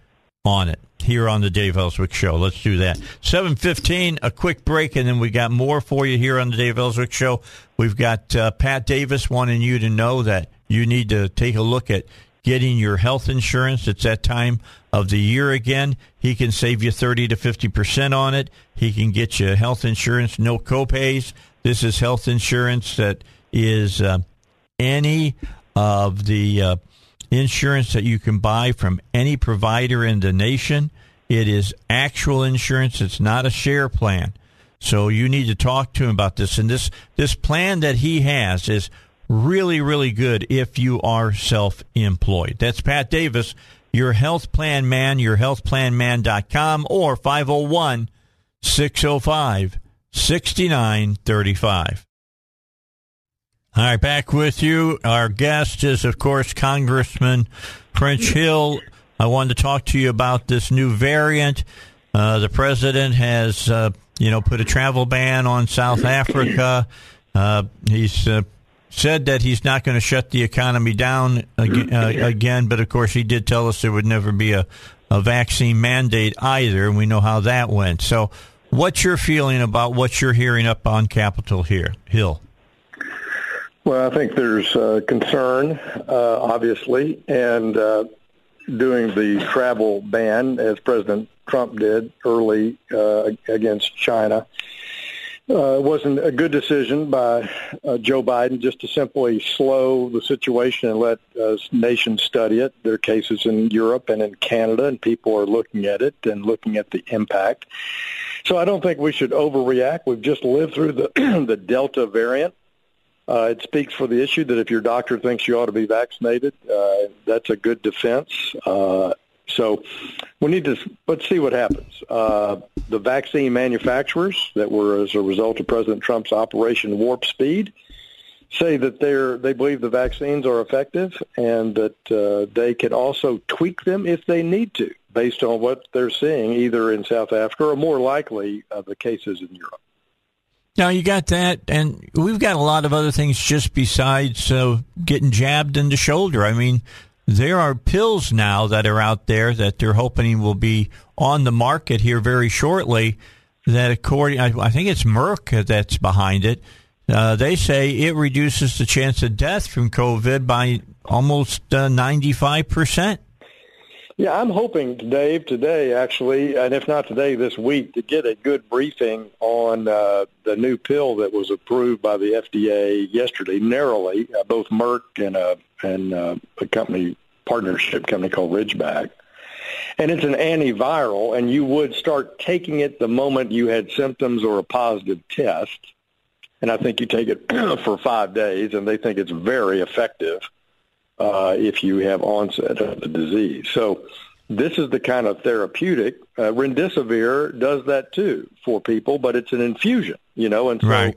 on it here on the Dave Elswick Show. Let's do that. 7:15, a quick break, and then we got more for you here on the Dave Elswick Show. We've got Pat Davis wanting you to know that you need to take a look at getting your health insurance. It's that time of the year again. He can save you 30 to 50% on it. He can get you health insurance, no copays. This is health insurance that is any of the insurance that you can buy from any provider in the nation. It is actual insurance. It's not a share plan. So you need to talk to him about this. And this plan that he has is really, really good if you are self-employed. That's Pat Davis, your health plan man, yourhealthplanman.com, or 501-605-6935. All right, back with you. Our guest is, of course, Congressman French Hill. I wanted to talk to you about this new variant. The president has, put a travel ban on South Africa. He's said that he's not going to shut the economy down again, but, of course, he did tell us there would never be a vaccine mandate either, and we know how that went. So what's your feeling about what you're hearing up on Capitol Hill? Well, I think there's concern, obviously, and doing the travel ban, as President Trump did early against China, wasn't a good decision by Joe Biden just to simply slow the situation and let nations study it. There are cases in Europe and in Canada, and people are looking at it and looking at the impact. So I don't think we should overreact. We've just lived through the Delta variant. It speaks for the issue that if your doctor thinks you ought to be vaccinated, that's a good defense. So we need to let's see what happens. The vaccine manufacturers that were as a result of President Trump's Operation Warp Speed say that they believe the vaccines are effective and that they can also tweak them if they need to, based on what they're seeing either in South Africa or more likely the cases in Europe. Now, you got that, and we've got a lot of other things just besides getting jabbed in the shoulder. I mean, there are pills now that are out there that they're hoping will be on the market here very shortly that I think it's Merck that's behind it. They say it reduces the chance of death from COVID by almost 95%. Yeah, I'm hoping, Dave, today actually, and if not today, this week, to get a good briefing on the new pill that was approved by the FDA yesterday, narrowly, both Merck and a company, partnership company called Ridgeback. And it's an antiviral, and you would start taking it the moment you had symptoms or a positive test. And I think you take it for 5 days, and they think it's very effective if you have onset of the disease. So this is the kind of therapeutic. Rendisivir does that, too, for people, but it's an infusion, you know, and so right.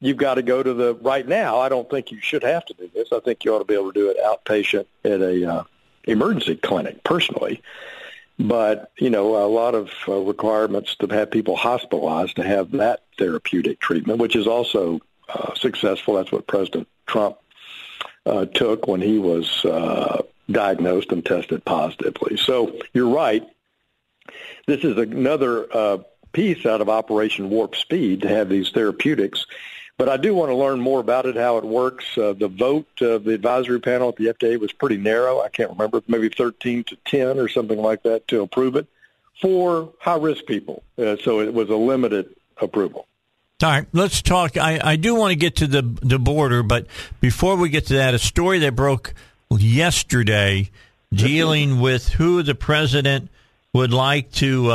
You've got to go to the – right now, I don't think you should have to do this. I think you ought to be able to do it outpatient at a emergency clinic, personally. But, you know, a lot of requirements to have people hospitalized to have that therapeutic treatment, which is also successful. That's what President Trump took when he was diagnosed and tested positively. So you're right. This is another piece out of Operation Warp Speed to have these therapeutics. But I do want to learn more about it, how it works. The vote of the advisory panel at the FDA was pretty narrow. I can't remember, maybe 13 to 10 or something like that to approve it for high-risk people. So it was a limited approval. All right, let's talk. I do want to get to the border, but before we get to that, a story that broke yesterday dealing with who the president would like to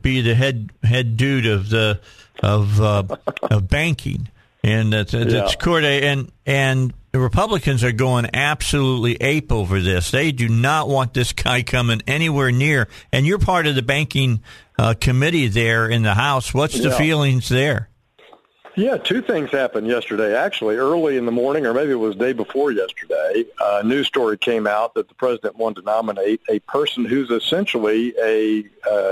be the head dude of the of banking, and that's Cordray, and the Republicans are going absolutely ape over this. They do not want this guy coming anywhere near. And you're part of the banking committee there in the House. What's the feelings there? Yeah, two things happened yesterday. Actually, early in the morning, or maybe it was the day before yesterday, a news story came out that the president wanted to nominate a person who's essentially a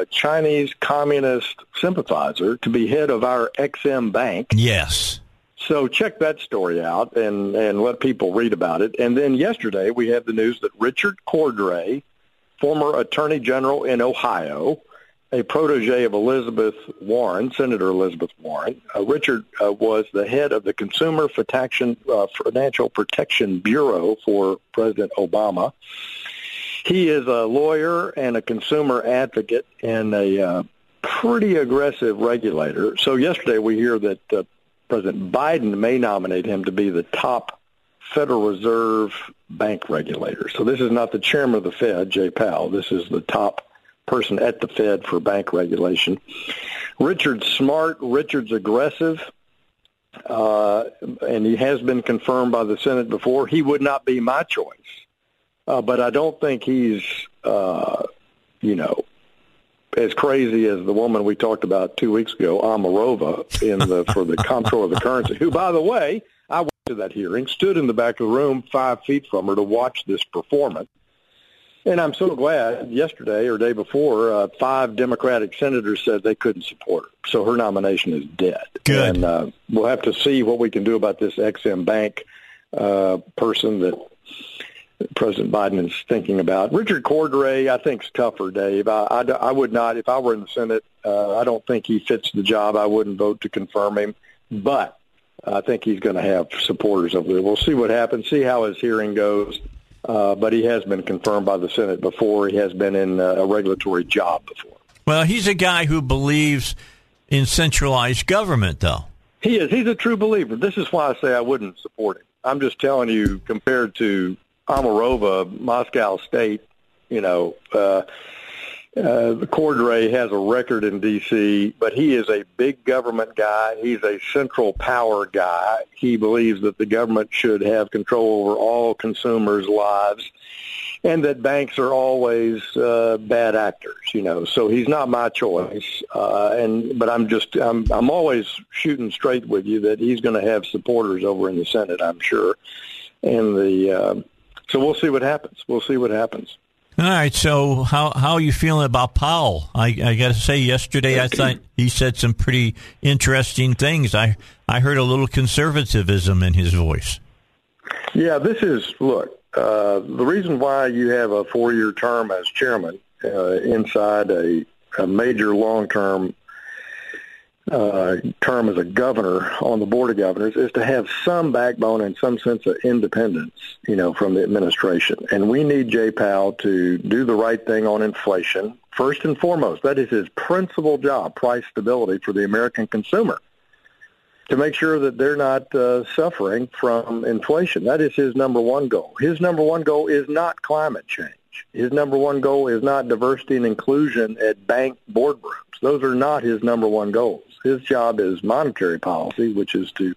Chinese communist sympathizer to be head of our XM Bank. Yes. So check that story out and let people read about it. And then yesterday we had the news that Richard Cordray, former attorney general in Ohio, a protege of Elizabeth Warren, Senator Elizabeth Warren. Richard was the head of the Consumer Financial Protection Bureau for President Obama. He is a lawyer and a consumer advocate and a pretty aggressive regulator. So yesterday we hear that President Biden may nominate him to be the top Federal Reserve bank regulator. So this is not the chairman of the Fed, Jay Powell. This is the top person at the Fed for bank regulation. Richard's smart. Richard's aggressive. And he has been confirmed by the Senate before. He would not be my choice. But I don't think he's, as crazy as the woman we talked about 2 weeks ago, Omarova, for the comptroller of the currency, who, by the way, I went to that hearing, stood in the back of the room 5 feet from her to watch this performance. And I'm so glad yesterday or day before, 5 Democratic senators said they couldn't support her. So her nomination is dead. Good. And we'll have to see what we can do about this XM Bank person that President Biden is thinking about. Richard Cordray, I think, is tougher, Dave. I would not, if I were in the Senate, I don't think he fits the job. I wouldn't vote to confirm him. But I think he's going to have supporters over there. We'll see what happens, see how his hearing goes. But he has been confirmed by the Senate before. He has been in a regulatory job before. Well, he's a guy who believes in centralized government, though. He is. He's a true believer. This is why I say I wouldn't support him. I'm just telling you, compared to Omarova, Moscow State, Cordray has a record in D.C., but he is a big government guy. He's a central power guy. He believes that the government should have control over all consumers' lives and that banks are always bad actors, So he's not my choice. But I'm always shooting straight with you that he's going to have supporters over in the Senate, I'm sure. And so we'll see what happens. All right, so how are you feeling about Powell? I got to say, yesterday I thought he said some pretty interesting things. I heard a little conservatism in his voice. Yeah, the reason why you have a 4-year term as chairman inside a major long-term term as a governor on the Board of Governors is to have some backbone and some sense of independence, you know, from the administration. And we need Jay Powell to do the right thing on inflation. First and foremost, that is his principal job, price stability for the American consumer, to make sure that they're not suffering from inflation. That is his number one goal. His number one goal is not climate change. His number one goal is not diversity and inclusion at bank boardrooms. Those are not his number one goals. His job is monetary policy, which is to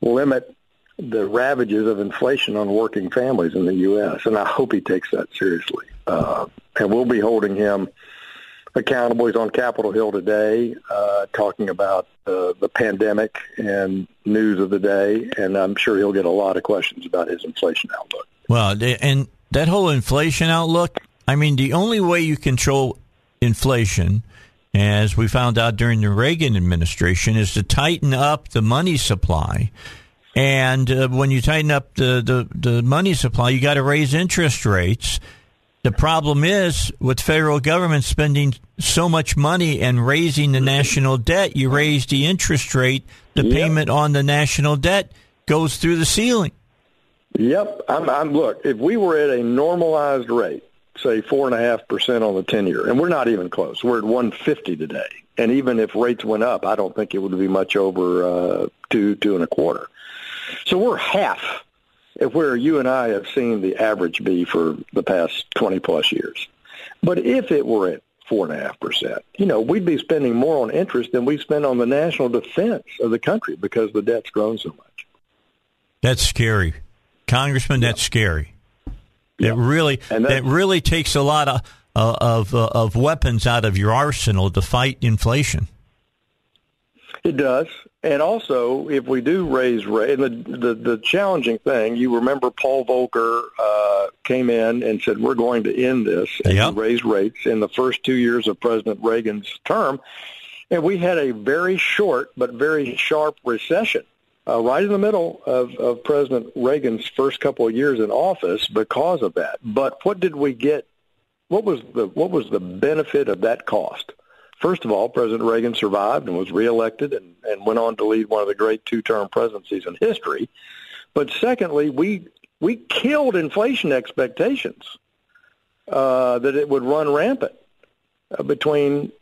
limit the ravages of inflation on working families in the U.S., and I hope he takes that seriously. And we'll be holding him accountable. He's on Capitol Hill today talking about the pandemic and news of the day, and I'm sure he'll get a lot of questions about his inflation outlook. Well, and that whole inflation outlook, I mean, the only way you control inflation, as we found out during the Reagan administration, is to tighten up the money supply. And when you tighten up the money supply, you got to raise interest rates. The problem is with federal government spending so much money and raising the national debt, you raise the interest rate, the payment on the national debt goes through the ceiling. Yep. Look, if we were at a normalized rate, say 4.5% on the 10-year, and we're not even close. We're at 150 today. And even if rates went up, I don't think it would be much over 2.25. So we're half of where you and I have seen the average be for the past 20-plus years. But if it were at 4.5%, you know, we'd be spending more on interest than we spend on the national defense of the country because the debt's grown so much. That's scary. Congressman, that's scary. That really, that really takes a lot of weapons out of your arsenal to fight inflation. It does. And also, if we do raise rates, the challenging thing, you remember Paul Volcker came in and said, we're going to end this, and he raised rates in the first 2 years of President Reagan's term. And we had a very short but very sharp recession. Right in the middle of President Reagan's first couple of years in office because of that. But what did we get? What was the benefit of that cost? First of all, President Reagan survived and was reelected and went on to lead one of the great two-term presidencies in history. But secondly, we killed inflation expectations that it would run rampant between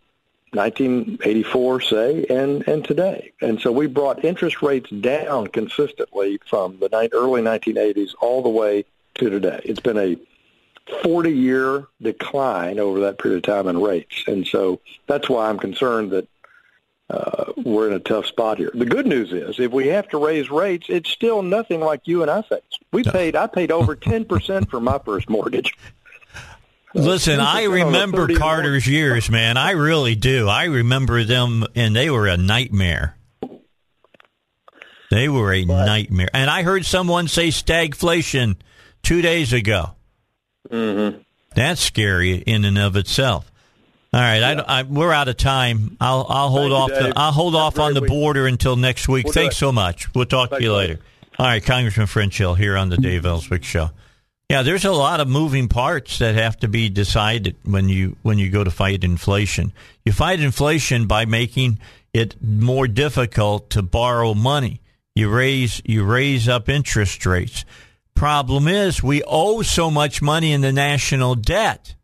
1984, say, and today. And so we brought interest rates down consistently from the early 1980s all the way to today. It's been a 40-year decline over that period of time in rates. And so that's why I'm concerned that we're in a tough spot here. The good news is if we have to raise rates, it's still nothing like you and I faced. I paid over 10% for my first mortgage. Listen, I remember Carter's years, man. I really do. I remember them, and they were a nightmare. They were a nightmare. And I heard someone say stagflation 2 days ago. Mm-hmm. That's scary in and of itself. All right, we're out of time. I'll hold off on the border until next week. Thanks so much. We'll talk to you later. All right, Congressman French Hill here on the Dave Elswick Show. Yeah, there's a lot of moving parts that have to be decided when you go to fight inflation. You fight inflation by making it more difficult to borrow money. You raise up interest rates. Problem is, we owe so much money in the national debt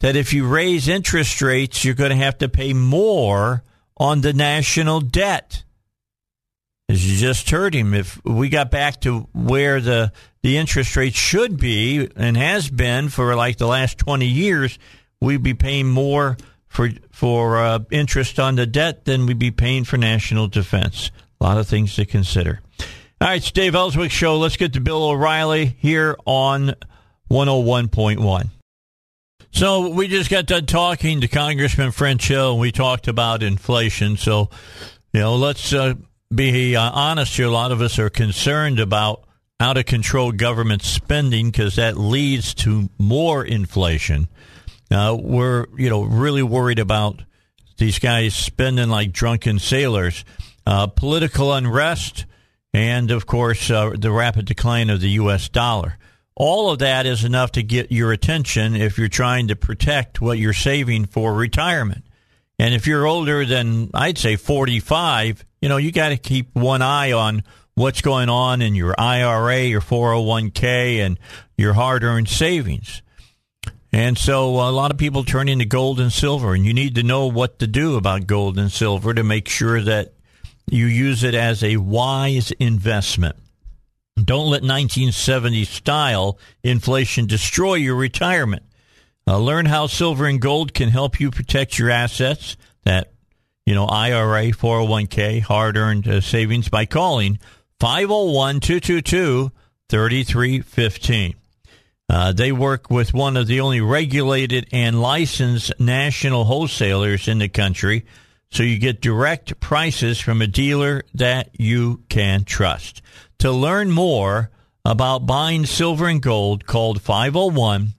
that if you raise interest rates, you're going to have to pay more on the national debt. As you just heard him, if we got back to where the interest rate should be and has been for like the last 20 years, we'd be paying more for interest on the debt than we'd be paying for national defense. A lot of things to consider. All right, it's Dave Elswick Show. Let's get to Bill O'Reilly here on 101.1. So we just got done talking to Congressman French Hill, and we talked about inflation. So, you know, let's be honest here. A lot of us are concerned about out of control government spending because that leads to more inflation. We're really worried about these guys spending like drunken sailors, political unrest, and of course the rapid decline of the U.S. dollar. All of that is enough to get your attention if you're trying to protect what you're saving for retirement. And if you're older than, I'd say, 45, you know, you got to keep one eye on what's going on in your IRA, your 401k, and your hard-earned savings. And so a lot of people turn into gold and silver, and you need to know what to do about gold and silver to make sure that you use it as a wise investment. Don't let 1970 style inflation destroy your retirement. Learn how silver and gold can help you protect your assets, that, you know, IRA, 401k, hard-earned savings, by calling 501-222-3315. They work with one of the only regulated and licensed national wholesalers in the country, so you get direct prices from a dealer that you can trust. To learn more about buying silver and gold, call 501-222-3315.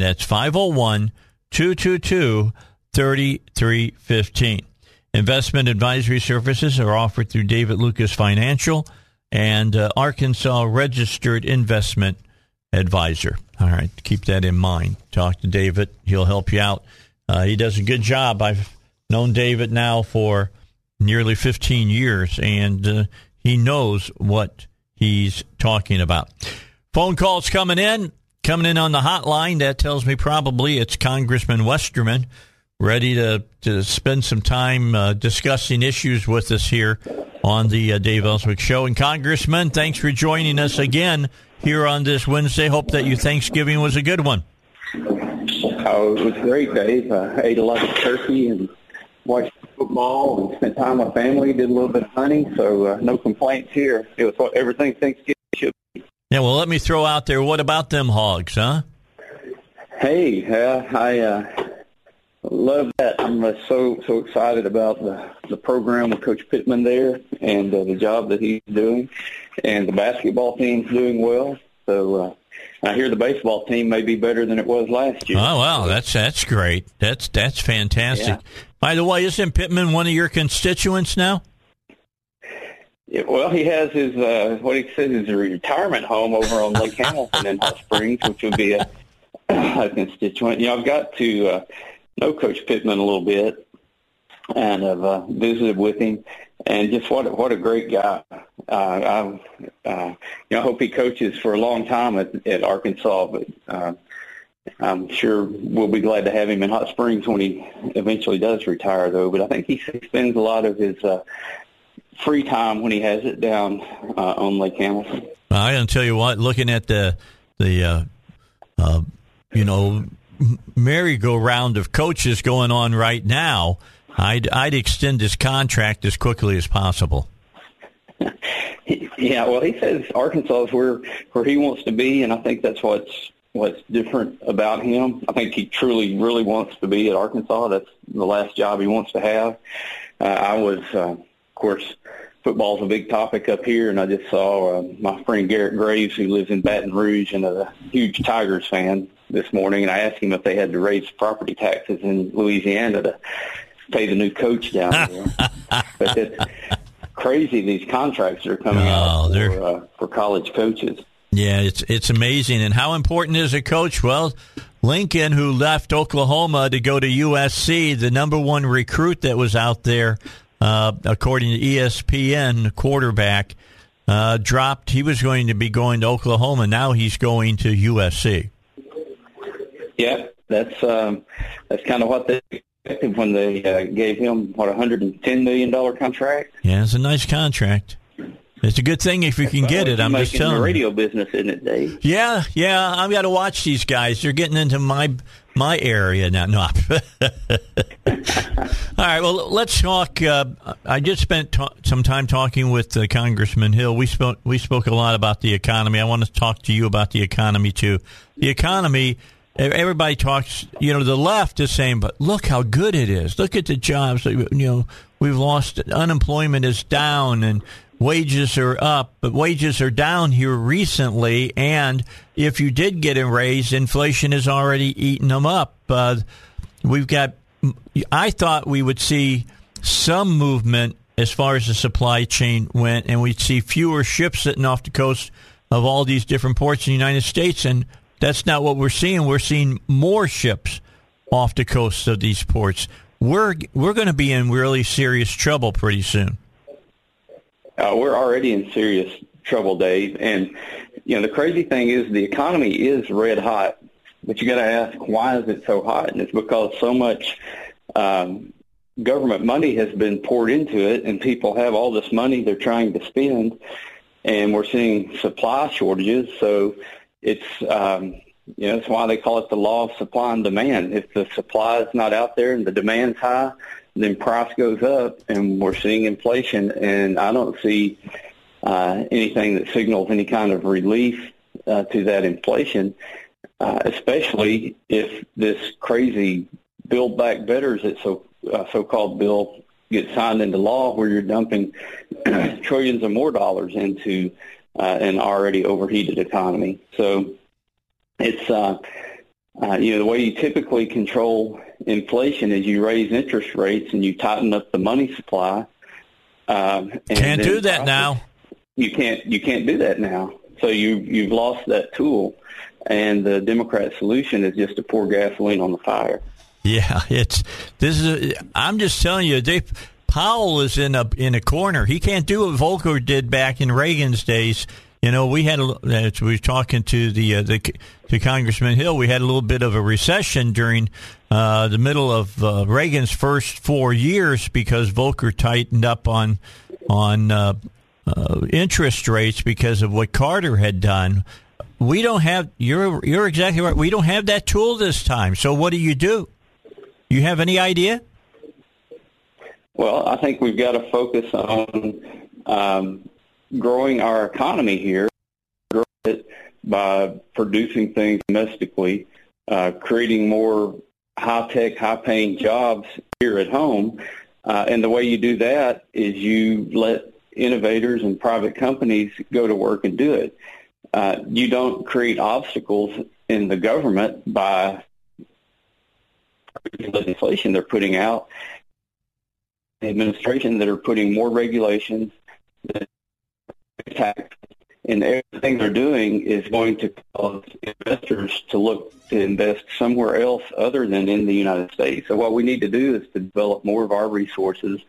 That's 501-222-3315. Investment advisory services are offered through David Lucas Financial and Arkansas Registered Investment Advisor. All right, keep that in mind. Talk to David. He'll help you out. He does a good job. I've known David now for nearly 15 years, and he knows what he's talking about. Phone calls coming in on the hotline. That tells me probably it's Congressman Westerman ready to spend some time discussing issues with us here on the Dave Elswick Show. And Congressman, thanks for joining us again here on this Wednesday. Hope that your Thanksgiving was a good one. Oh, it was great, Dave. I ate a lot of turkey and watched football and spent time with family, did a little bit of hunting, so no complaints here. It was what everything Thanksgiving should be. Yeah, well, let me throw out there, what about them hogs, huh? Hey, I love that. I'm so excited about the program with Coach Pittman there and the job that he's doing, and the basketball team's doing well, so I hear the baseball team may be better than it was last year. Oh, wow, that's great. That's fantastic. Yeah. By the way, isn't Pittman one of your constituents now? Yeah, well, he has his, what he says is a retirement home over on Lake Hamilton in Hot Springs, which would be a constituent. You know, I've got to know Coach Pittman a little bit, and I've visited with him. And just what a great guy! I hope he coaches for a long time at Arkansas, but I'm sure we'll be glad to have him in Hot Springs when he eventually does retire, though. But I think he spends a lot of his free time when he has it down on Lake Hamilton. I can tell you what, looking at the merry-go-round of coaches going on right now, I'd extend his contract as quickly as possible. Yeah, well, he says Arkansas is where he wants to be, and I think that's what's different about him. I think he truly, really wants to be at Arkansas. That's the last job he wants to have. I was, of course, football's a big topic up here, and I just saw my friend Garrett Graves, who lives in Baton Rouge and a huge Tigers fan, this morning, and I asked him if they had to raise property taxes in Louisiana to pay the new coach down there. But it's crazy, these contracts are coming out for college coaches. Yeah, it's amazing. And how important is a coach? Well, Lincoln, who left Oklahoma to go to USC, the number one recruit that was out there, according to ESPN, quarterback, dropped. He was going to be going to Oklahoma. Now he's going to USC. Yeah, that's kind of what they expected when they gave him, what, a $110 million contract? Yeah, it's a nice contract. It's a good thing if you can get it, I'm just telling you. Making the radio business, isn't it, Dave? Yeah, I've got to watch these guys. They're getting into my area now. No. All right, well, let's talk. I just spent some time talking with Congressman Hill. We spoke a lot about the economy. I want to talk to you about the economy, too. The economy... Everybody talks, you know, the left is saying, but look how good it is. Look at the jobs. You know, we've lost. Unemployment is down and wages are up, but wages are down here recently. And if you did get a raise, inflation has already eaten them up. I thought we would see some movement as far as the supply chain went, and we'd see fewer ships sitting off the coast of all these different ports in the United States. And that's not what we're seeing. We're seeing more ships off the coast of these ports, we're going to be in really serious trouble pretty soon. We're already in serious trouble, Dave. And, you know, the crazy thing is the economy is red hot, but you got to ask, why is it so hot? And it's because so much government money has been poured into it, and people have all this money they're trying to spend, and we're seeing supply shortages. So it's, you know, that's why they call it the law of supply and demand. If the supply is not out there and the demand's high, then price goes up, and we're seeing inflation. And I don't see anything that signals any kind of relief to that inflation, especially if this crazy Build Back Better, as it's so-called bill, gets signed into law, where you're dumping trillions of more dollars into an already overheated economy. So it's you know, the way you typically control inflation is you raise interest rates and you tighten up the money supply. And can't do that now. You can't do that now. So you've lost that tool, and the Democrat solution is just to pour gasoline on the fire. Yeah, I'm just telling you, Dave Powell is in a corner. He can't do what Volcker did back in Reagan's days. You know, we were talking to the Congressman Hill. We had a little bit of a recession during the middle of Reagan's first 4 years because Volcker tightened up on interest rates because of what Carter had done. We don't have. You're exactly right. We don't have that tool this time. So what do? You have any idea? Well, I think we've got to focus on growing our economy here, grow it by producing things domestically, creating more high-tech, high-paying jobs here at home. And the way you do that is you let innovators and private companies go to work and do it. You don't create obstacles in the government by legislation they're putting out, administration that are putting more regulations, and everything they're doing is going to cause investors to look to invest somewhere else other than in the United States. So what we need to do is to develop more of our resources,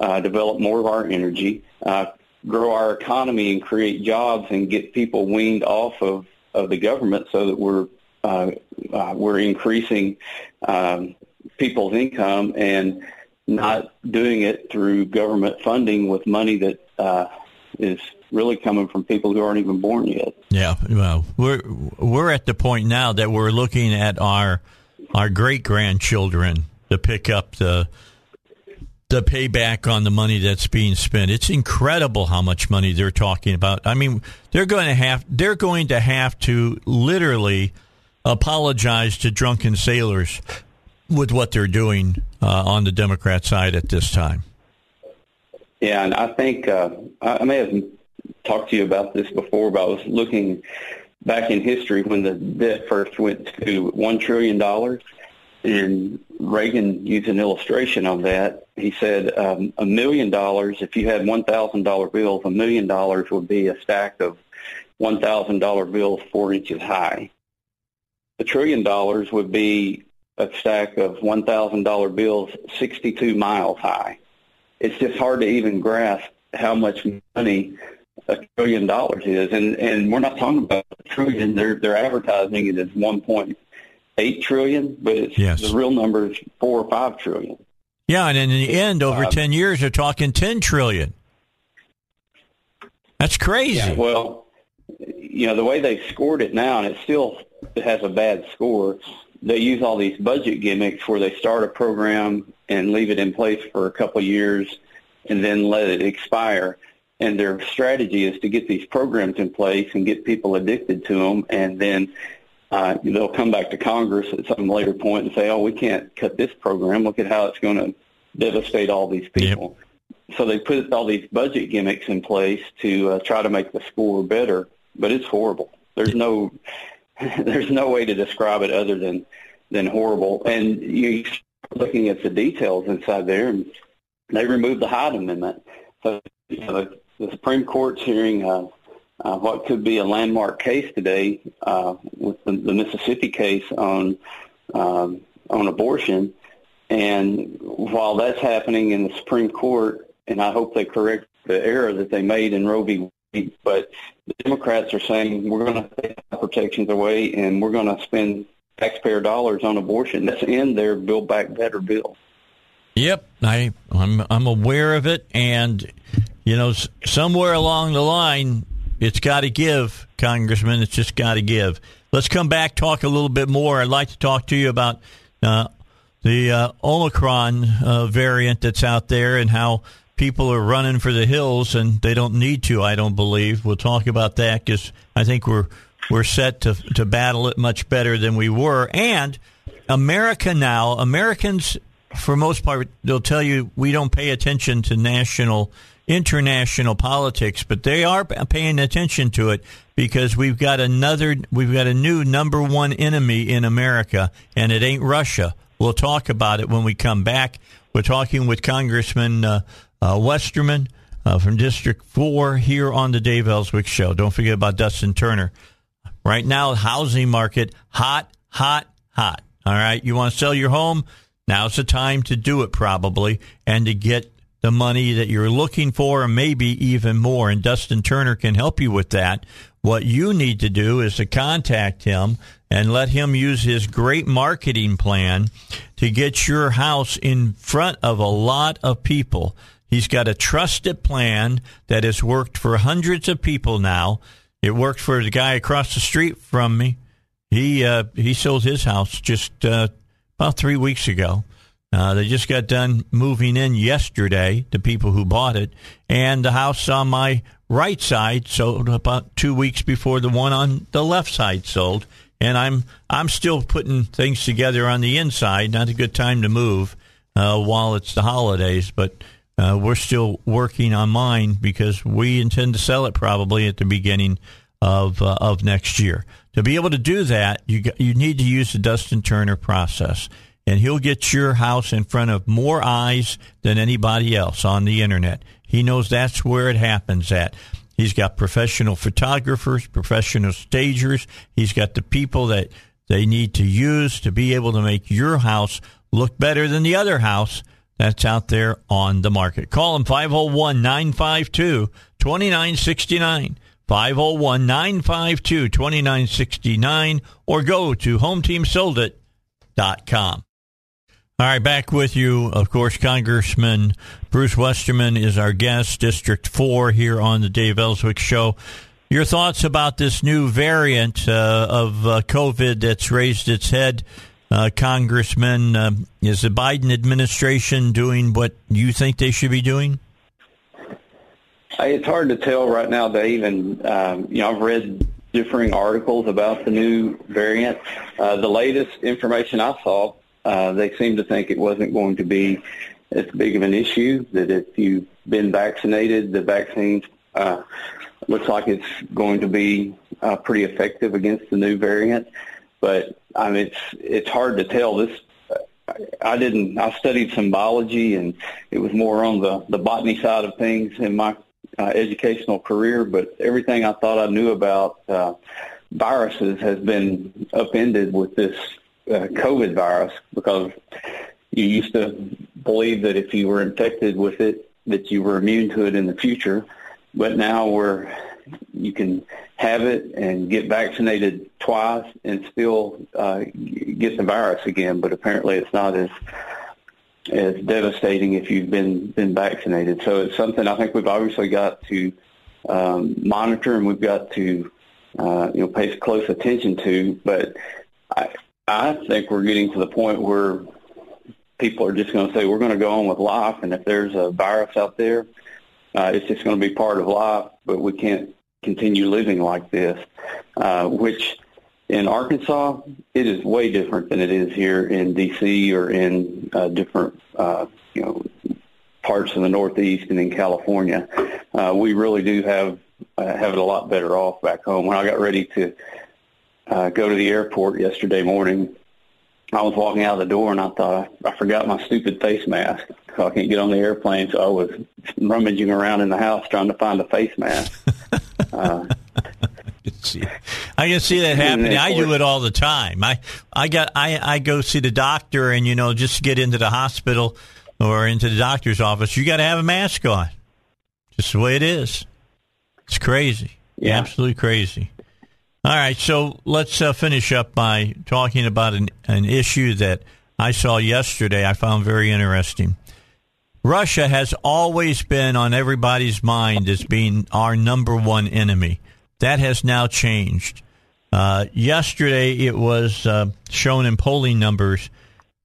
develop more of our energy, grow our economy and create jobs and get people weaned off of the government so that we're increasing people's income and not doing it through government funding with money that is really coming from people who aren't even born yet. Yeah, well, we're at the point now that we're looking at our great-grandchildren to pick up the payback on the money that's being spent. It's incredible how much money they're talking about. I mean, they're going to have to literally apologize to drunken sailors with what they're doing on the Democrat side at this time. Yeah, and I think I may have talked to you about this before, but I was looking back in history when the debt first went to $1 trillion, and Reagan used an illustration of that. He said $1 million, if you had $1,000 bills, $1 million would be a stack of $1,000 bills 4 inches high. $1 trillion would be a stack of $1,000 bills 62 miles high. It's just hard to even grasp how much money $1 trillion is. And we're not talking about a trillion. They're advertising it as 1.8 trillion, but it's, yes, the real number is 4 or 5 trillion. Yeah, and in the end, over 10 years, they're talking 10 trillion. That's crazy. Yeah, well, you know, the way they've scored it now, and it still has a bad score, they use all these budget gimmicks where they start a program and leave it in place for a couple of years and then let it expire. And their strategy is to get these programs in place and get people addicted to them, and then they'll come back to Congress at some later point and say, oh, we can't cut this program. Look at how it's going to devastate all these people. Yep. So they put all these budget gimmicks in place to try to make the score better, but it's horrible. There's no way to describe it other than horrible. And you're looking at the details inside there, and they removed the Hyde Amendment. So, you know, the Supreme Court's hearing what could be a landmark case today with the Mississippi case on on abortion. And while that's happening in the Supreme Court, and I hope they correct the error that they made in Roe v. Wade, but the Democrats are saying we're going to take protections away and we're going to spend taxpayer dollars on abortion. That's in their Build Back Better bill. Yep, I'm aware of it, and you know, somewhere along the line, it's got to give, Congressman. It's just got to give. Let's come back, talk a little bit more. I'd like to talk to you about the Omicron variant that's out there and how people are running for the hills, and they don't need to, I don't believe. We'll talk about that because I think we're set to battle it much better than we were. And America now, Americans, for most part, they'll tell you we don't pay attention to international politics, but they are paying attention to it because we've got a new number one enemy in America, and it ain't Russia. We'll talk about it when we come back. We're talking with Congressman Westerman from District 4 here on the Dave Elswick Show. Don't forget about Dustin Turner. Right now, housing market, hot, hot, hot. All right, you want to sell your home? Now's the time to do it probably, and to get the money that you're looking for, and maybe even more. And Dustin Turner can help you with that. What you need to do is to contact him and let him use his great marketing plan to get your house in front of a lot of people. He's got a trusted plan that has worked for hundreds of people now. It worked for the guy across the street from me. He sold his house just about 3 weeks ago. They just got done moving in yesterday, the people who bought it, and the house on my right side sold about 2 weeks before the one on the left side sold. And I'm still putting things together on the inside. Not a good time to move while it's the holidays, but we're still working on mine because we intend to sell it probably at the beginning of next year. To be able to do that, you need to use the Dustin Turner process. And he'll get your house in front of more eyes than anybody else on the internet. He knows that's where it happens at. He's got professional photographers, professional stagers. He's got the people that they need to use to be able to make your house look better than the other house that's out there on the market. Call him 501-952-2969. 501-952-2969. Or go to HomeTeamSoldIt.com. All right, back with you. Of course, Congressman Bruce Westerman is our guest, District 4, here on the Dave Elswick Show. Your thoughts about this new variant of COVID that's raised its head, Congressman. Is the Biden administration doing what you think they should be doing? It's hard to tell right now, Dave, and I've read differing articles about the new variant. The latest information I saw, they seem to think it wasn't going to be as big of an issue, that if you've been vaccinated, the vaccine looks like it's going to be pretty effective against the new variant. But I mean, it's hard to tell. I studied some biology, and it was more on the botany side of things in my educational career, but everything I thought I knew about viruses has been upended with this COVID virus, because you used to believe that if you were infected with it, that you were immune to it in the future. But now you can have it and get vaccinated twice and still get the virus again. But apparently it's not as devastating if you've been vaccinated. So it's something I think we've obviously got to monitor, and we've got to pay close attention to. But I think we're getting to the point where people are just going to say, we're going to go on with life, and if there's a virus out there, it's just going to be part of life, but we can't continue living like this, which in Arkansas, it is way different than it is here in D.C. or in different parts of the Northeast and in California. We really do have it a lot better off back home. When I got ready to go to the airport yesterday morning, I was walking out of the door, and I thought, I forgot my stupid face mask. So I can't get on the airplane, so I was rummaging around in the house trying to find a face mask. I can see that happening. I do it all the time. I go see the doctor, and just to get into the hospital or into the doctor's office, you got to have a mask on. Just the way it is. It's crazy. Yeah. Absolutely crazy. All right, so let's finish up by talking about an issue that I saw yesterday I found very interesting. Russia has always been on everybody's mind as being our number one enemy. That has now changed. Yesterday it was shown in polling numbers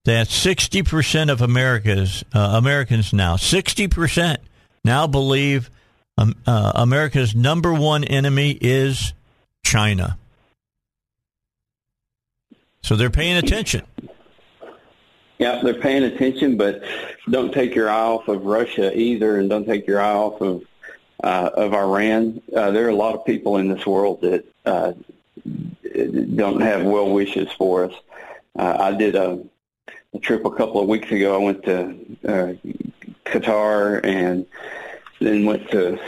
that 60% of Americans now, 60% now believe America's number one enemy is China. So they're paying attention. Yeah, they're paying attention, but don't take your eye off of Russia either, and don't take your eye off of Iran. There are a lot of people in this world that don't have well wishes for us. I did a trip a couple of weeks ago. I went to Qatar and then went to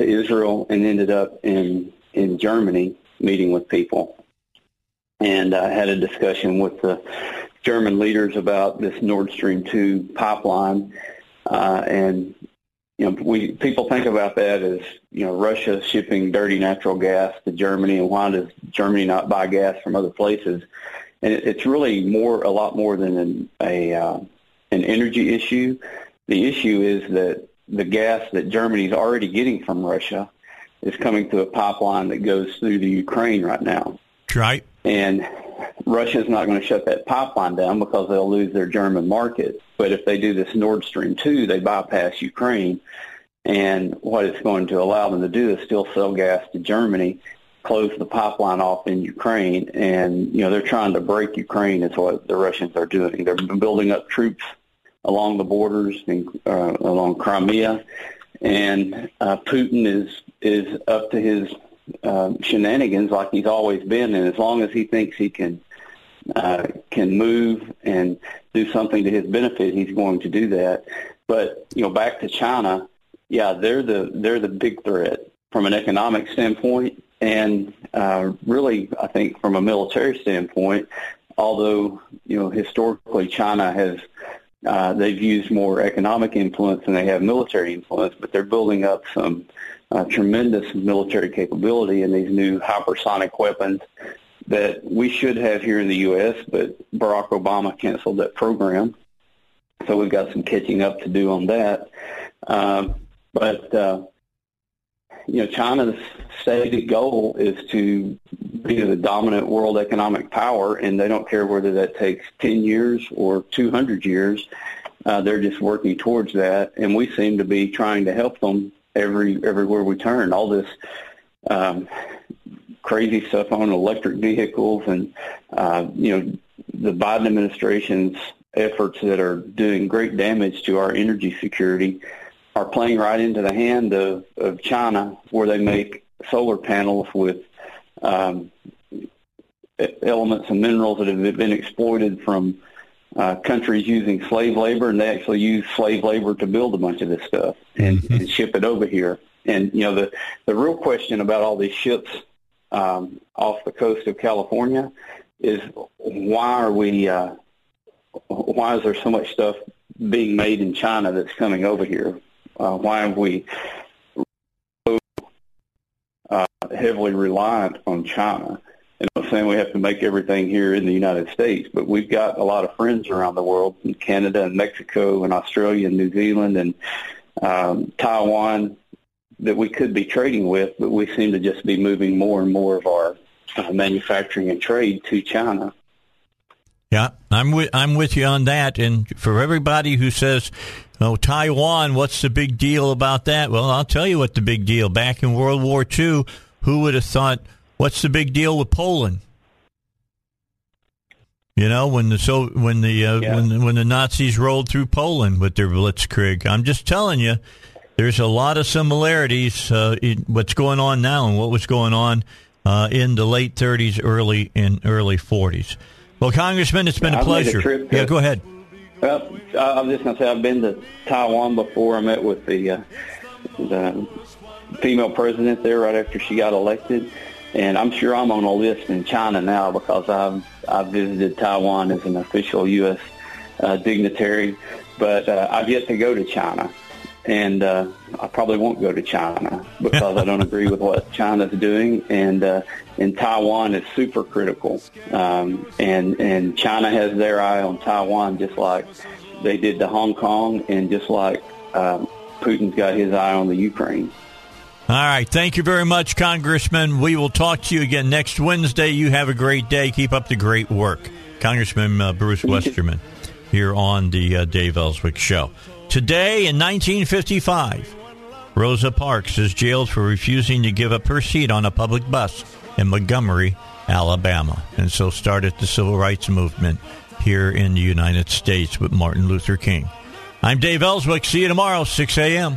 Israel and ended up in Germany meeting with people. And I had a discussion with the German leaders about this Nord Stream 2 pipeline, and people think about that as Russia shipping dirty natural gas to Germany, and why does Germany not buy gas from other places? And it's really a lot more than an energy issue. The issue is that the gas that Germany's already getting from Russia is coming through a pipeline that goes through the Ukraine right now. Right. And Russia's not going to shut that pipeline down because they'll lose their German market. But if they do this Nord Stream 2, they bypass Ukraine. And what it's going to allow them to do is still sell gas to Germany, close the pipeline off in Ukraine. And, they're trying to break Ukraine is what the Russians are doing. They're building up troops along the borders and along Crimea. And Putin is up to his shenanigans like he's always been, and as long as he thinks he can move and do something to his benefit, he's going to do that. But back to China, yeah, they're the big threat from an economic standpoint, and really I think from a military standpoint. Although historically China has they've used more economic influence than they have military influence, but they're building up some tremendous military capability in these new hypersonic weapons that we should have here in the U.S., but Barack Obama canceled that program. So we've got some catching up to do on that. China's stated goal is to be the dominant world economic power, and they don't care whether that takes 10 years or 200 years. They're just working towards that, and we seem to be trying to help them everywhere we turn. All this crazy stuff on electric vehicles and, the Biden administration's efforts that are doing great damage to our energy security are playing right into the hand of China, where they make solar panels with elements and minerals that have been exploited from countries using slave labor, and they actually use slave labor to build a bunch of this stuff and ship it over here. And, the real question about all these ships off the coast of California is why is there so much stuff being made in China that's coming over here? Why have we heavily reliant on China? And I'm saying we have to make everything here in the United States, but we've got a lot of friends around the world, in Canada and Mexico and Australia and New Zealand and Taiwan, that we could be trading with, but we seem to just be moving more and more of our manufacturing and trade to China. Yeah, I'm with you on that. And for everybody who says, Taiwan, what's the big deal about that? Well, I'll tell you what the big deal. Back in World War II, who would have thought, what's the big deal with Poland? When the Nazis rolled through Poland with their blitzkrieg. I'm just telling you, there's a lot of similarities in what's going on now and what was going on in the late 30s, early 40s. Well, Congressman, it's been a pleasure. Go ahead. Well, I'm just going to say I've been to Taiwan before. I met with the female president there right after she got elected, And I'm sure I'm on a list in China now because I've visited Taiwan as an official U.S. dignitary, but I've yet to go to China. And I probably won't go to China because I don't agree with what China's doing. And Taiwan is super critical. And China has their eye on Taiwan just like they did to Hong Kong and just like Putin's got his eye on the Ukraine. All right. Thank you very much, Congressman. We will talk to you again next Wednesday. You have a great day. Keep up the great work. Congressman Bruce Westerman here on the Dave Elswick Show. Today in 1955, Rosa Parks is jailed for refusing to give up her seat on a public bus in Montgomery, Alabama. And so started the civil rights movement here in the United States with Martin Luther King. I'm Dave Elswick. See you tomorrow, 6 a.m.